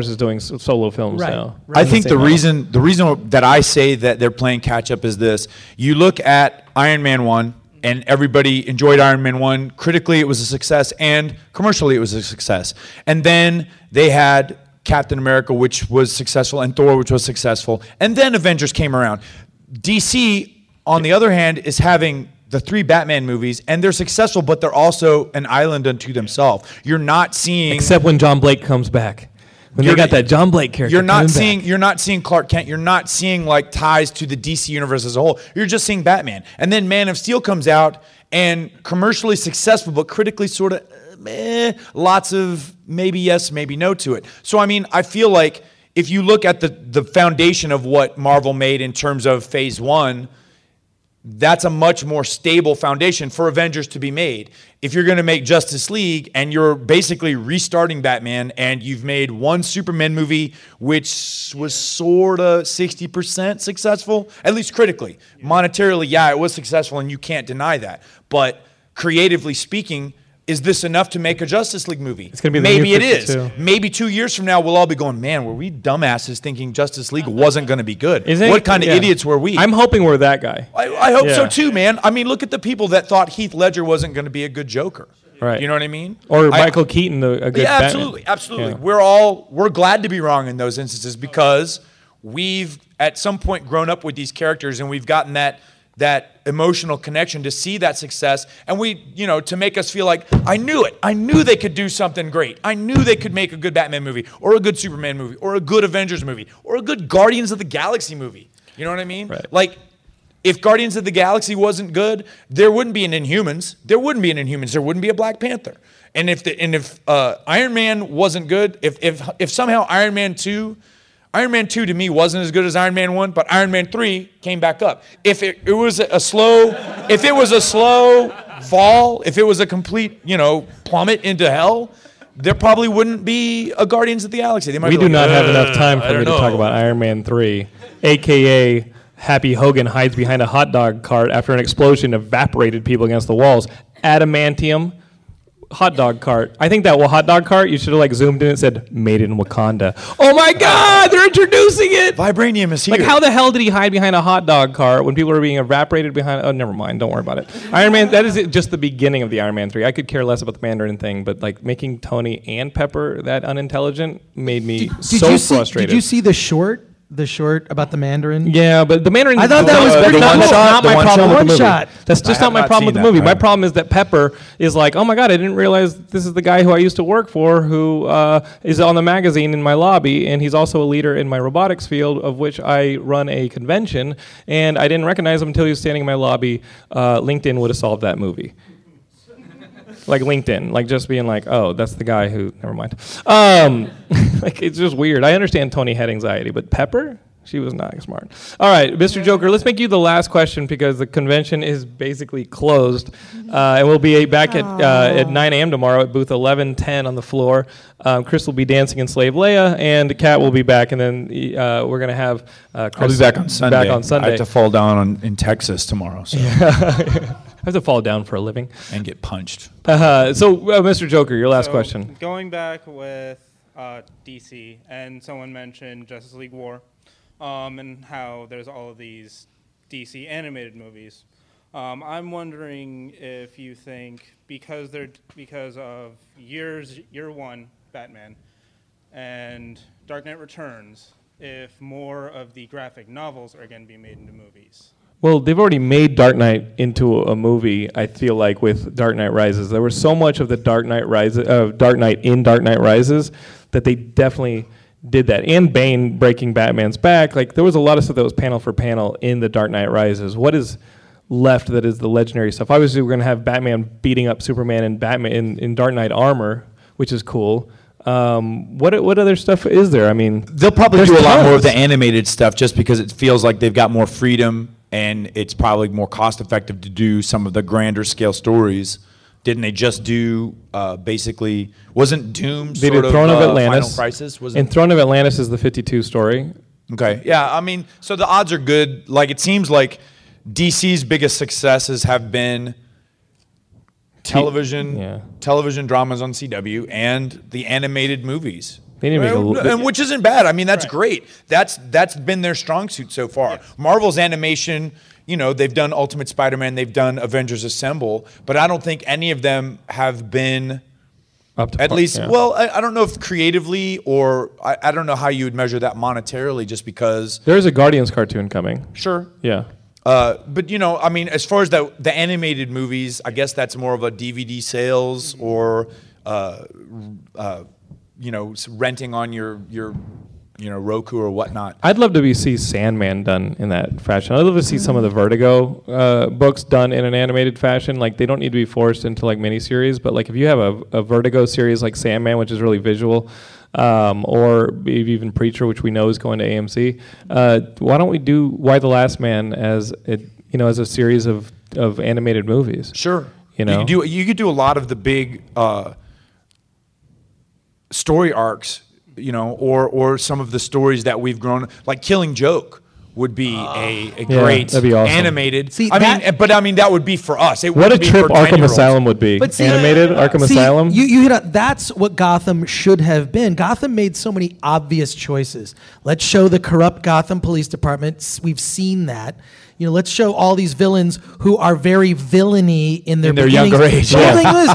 is doing solo films now. Right. I think the reason that I say that they're playing catch-up is this. You look at Iron Man 1, and everybody enjoyed Iron Man 1. Critically, it was a success, and commercially, it was a success. And then they had Captain America, which was successful, and Thor, which was successful. And then Avengers came around. DC, on the other hand, is having the 3 Batman movies, and they're successful, but they're also an island unto themselves. You're not seeing... Except when John Blake comes back. When they got that John Blake character, you're not seeing Clark Kent. You're not seeing, like, ties to the DC universe as a whole. You're just seeing Batman. And then Man of Steel comes out and commercially successful, but critically sort of lots of maybe yes, maybe no to it. So I mean, I feel like if you look at the foundation of what Marvel made in terms of Phase 1, that's a much more stable foundation for Avengers to be made. If you're going to make Justice League and you're basically restarting Batman and you've made one Superman movie, which was sort of 60% successful, at least critically. Monetarily, yeah, it was successful, and you can't deny that. But creatively speaking, is this enough to make a Justice League movie? It's gonna be maybe it is. Maybe 2 years from now, we'll all be going, man, were we dumbasses thinking Justice League wasn't going to be good? What kind of idiots were we? I'm hoping we're that guy. I hope so too, man. I mean, look at the people that thought Heath Ledger wasn't going to be a good Joker. Right. You know what I mean? Or Michael Keaton, a good Batman. Absolutely. Yeah. We're glad to be wrong in those instances because we've at some point grown up with these characters and we've gotten that emotional connection to see that success, and we, you know, to make us feel like, I knew it. I knew they could do something great. I knew they could make a good Batman movie, or a good Superman movie, or a good Avengers movie, or a good Guardians of the Galaxy movie. You know what I mean? Right. Like, if Guardians of the Galaxy wasn't good, there wouldn't be an Inhumans. There wouldn't be a Black Panther. And if Iron Man wasn't good, if somehow Iron Man 2 to me wasn't as good as Iron Man 1, but Iron Man 3 came back up. If it was a slow fall, if it was a complete, plummet into hell, there probably wouldn't be a Guardians of the Galaxy. They might have enough time for me to talk about Iron Man 3, a.k.a. Happy Hogan hides behind a hot dog cart after an explosion evaporated people against the walls. Adamantium. Hot dog cart. I think that hot dog cart, you should have zoomed in and said, made in Wakanda. Oh my God, they're introducing it! Vibranium is here. How the hell did he hide behind a hot dog cart when people are being evaporated behind... Oh, never mind, don't worry about it. Iron Man, that is just the beginning of the Iron Man 3. I could care less about the Mandarin thing, but making Tony and Pepper that unintelligent made me frustrated. Did you see the short? The short about the Mandarin? Yeah, but the Mandarin... I thought that was not my problem with the movie. That's just not my problem with the movie. My problem is that Pepper is like, oh my God, I didn't realize this is the guy who I used to work for who is on the magazine in my lobby, and he's also a leader in my robotics field, of which I run a convention, and I didn't recognize him until he was standing in my lobby. LinkedIn would have solved that movie. Like LinkedIn, like just being like, oh, that's the guy who, never mind. Like it's just weird. I understand Tony had anxiety, but Pepper? She was not smart. All right, Mr. Joker, let's make you the last question because the convention is basically closed. And we'll be back at 9 a.m. tomorrow at booth 1110 on the floor. Chris will be dancing in Slave Leia, and Kat will be back. And then we're going to have Chris. I'll be back on Sunday. I have to fall down in Texas tomorrow. So. Yeah. I have to fall down for a living. And get punched. So, Mr. Joker, your last question. Going back with DC, and someone mentioned Justice League War. And how there's all of these DC animated movies. I'm wondering if you think because of Year One Batman and Dark Knight Returns, if more of the graphic novels are going to be made into movies. Well, they've already made Dark Knight into a movie. I feel like with Dark Knight Rises, there was so much of the Dark Knight Rises that they definitely did that, and Bane breaking Batman's back. Like there was a lot of stuff that was panel for panel in the Dark Knight Rises. What is left that is the legendary stuff? Obviously, we're going to have Batman beating up Superman and Batman in Dark Knight armor, which is cool. What other stuff is there? I mean, they'll probably do a lot more of the animated stuff just because it feels like they've got more freedom and it's probably more cost effective to do some of the grander scale stories. Didn't they just do basically? Wasn't Doom sort of Throne of Atlantis? Final Crisis? And Throne of Atlantis is the 52 story. Okay, yeah, I mean, so the odds are good. Like it seems like DC's biggest successes have been television dramas on CW and the animated movies. They didn't which isn't bad. I mean, that's great. That's been their strong suit so far. Yeah. Marvel's animation. You know, they've done Ultimate Spider-Man, they've done Avengers Assemble, but I don't think any of them have been up to I don't know if creatively or I don't know how you would measure that monetarily just because. There's a Guardians cartoon coming. Sure. Yeah. But, you know, I mean, as far as the animated movies, I guess that's more of a DVD sales or, you know, renting on your you know, Roku or whatnot. I'd love to see Sandman done in that fashion. I'd love to see some of the Vertigo books done in an animated fashion. Like, they don't need to be forced into, like, miniseries, but, like, if you have a Vertigo series like Sandman, which is really visual, or maybe even Preacher, which we know is going to AMC, why don't we do Why the Last Man as a series of animated movies? Sure. You know? You could do a lot of the big story arcs, you know, or some of the stories that we've grown, like Killing Joke would be a great animated. See, that would be for us. It what a trip Arkham Asylum would be. But see, animated Arkham Asylum. You hit on, that's what Gotham should have been. Gotham made so many obvious choices. Let's show the corrupt Gotham Police Department. We've seen that. You know, let's show all these villains who are very villainy in their younger age. The thing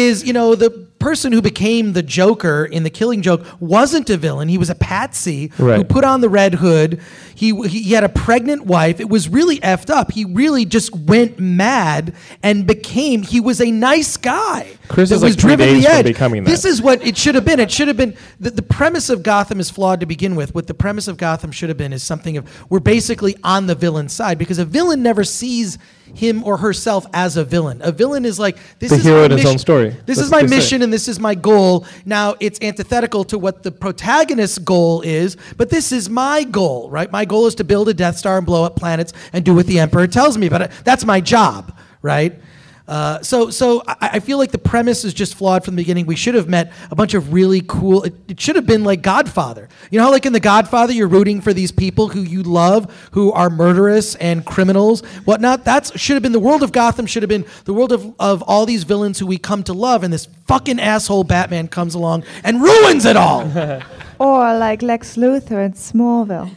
is you know, the person who became the Joker in The Killing Joke wasn't a villain. He was a patsy who put on the red hood. He had a pregnant wife. It was really effed up. He really just went mad and he was a nice guy. Chris is like 3 days from becoming that. This is what it should have been. It should have been, the premise of Gotham is flawed to begin with. What the premise of Gotham should have been is something of, we're basically on the villain side because a villain never sees him or herself as a villain. A villain is like, this is hero in his own story. This is my mission and this is my goal. Now, it's antithetical to what the protagonist's goal is, but this is my goal, right? My goal is to build a Death Star and blow up planets and do what the Emperor tells me about it. That's my job, right? So I feel like the premise is just flawed from the beginning. We should have met a bunch of really cool... It should have been like Godfather. You know how like in The Godfather you're rooting for these people who you love, who are murderous and criminals, whatnot? That should have been... The world of Gotham should have been the world of all these villains who we come to love, and this fucking asshole Batman comes along and ruins it all! Or like Lex Luthor in Smallville.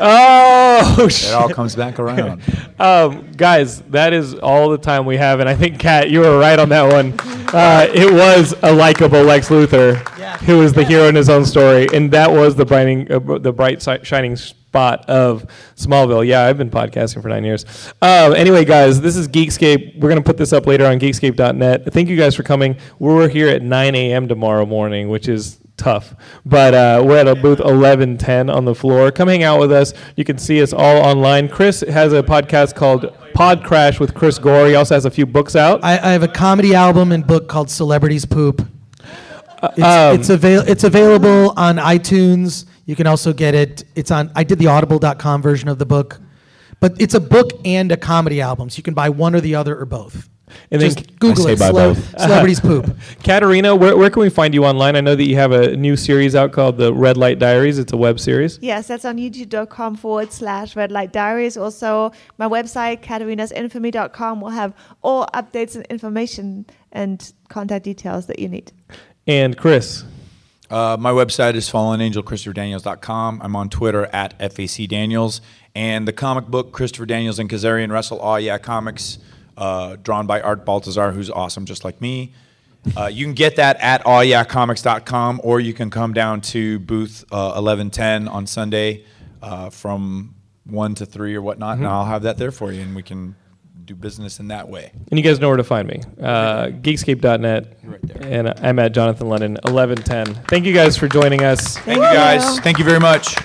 Oh, shit. It all comes back around. Guys, that is all the time we have, and I think, Kat, you were right on that one. It was a likable Lex Luthor who was the hero in his own story, and that was the bright shining spot of Smallville. Yeah, I've been podcasting for 9 years. Anyway, guys, this is Geekscape. We're going to put this up later on geekscape.net. Thank you guys for coming. We're here at 9 a.m. tomorrow morning, which is... tough, but we're at a booth 1110 on the floor. Come hang out with us. You can see us all online. Chris has a podcast called Pod Crash with Chris Gore. He also has a few books out. I have a comedy album and book called Celebrities Poop. It's available on iTunes. You can also get it. It's on. I did the audible.com version of the book. But it's a book and a comedy album, so you can buy one or the other or both. And just then Google it, Celebrities Poop. Katerina, where can we find you online? I know that you have a new series out called The Red Light Diaries. It's a web series. Yes, that's on youtube.com/Red Light Diaries. Also, my website, katerinasinfamy.com, will have all updates and information and contact details that you need. And Chris? My website is fallenangelchristopher.daniels.com. I'm on Twitter at FACDaniels. And the comic book, Christopher Daniels and Kazarian Wrestle Aw Yeah Comics, drawn by Art Baltazar, who's awesome just like me. You can get that at awyeahcomics.com, or you can come down to booth 1110 on Sunday from 1 to 3 or whatnot, and I'll have that there for you, and we can do business in that way. And you guys know where to find me, geekscape.net, right there. And I'm at Jonathan Lennon, 1110. Thank you guys for joining us. Thank you guys. Thank you very much.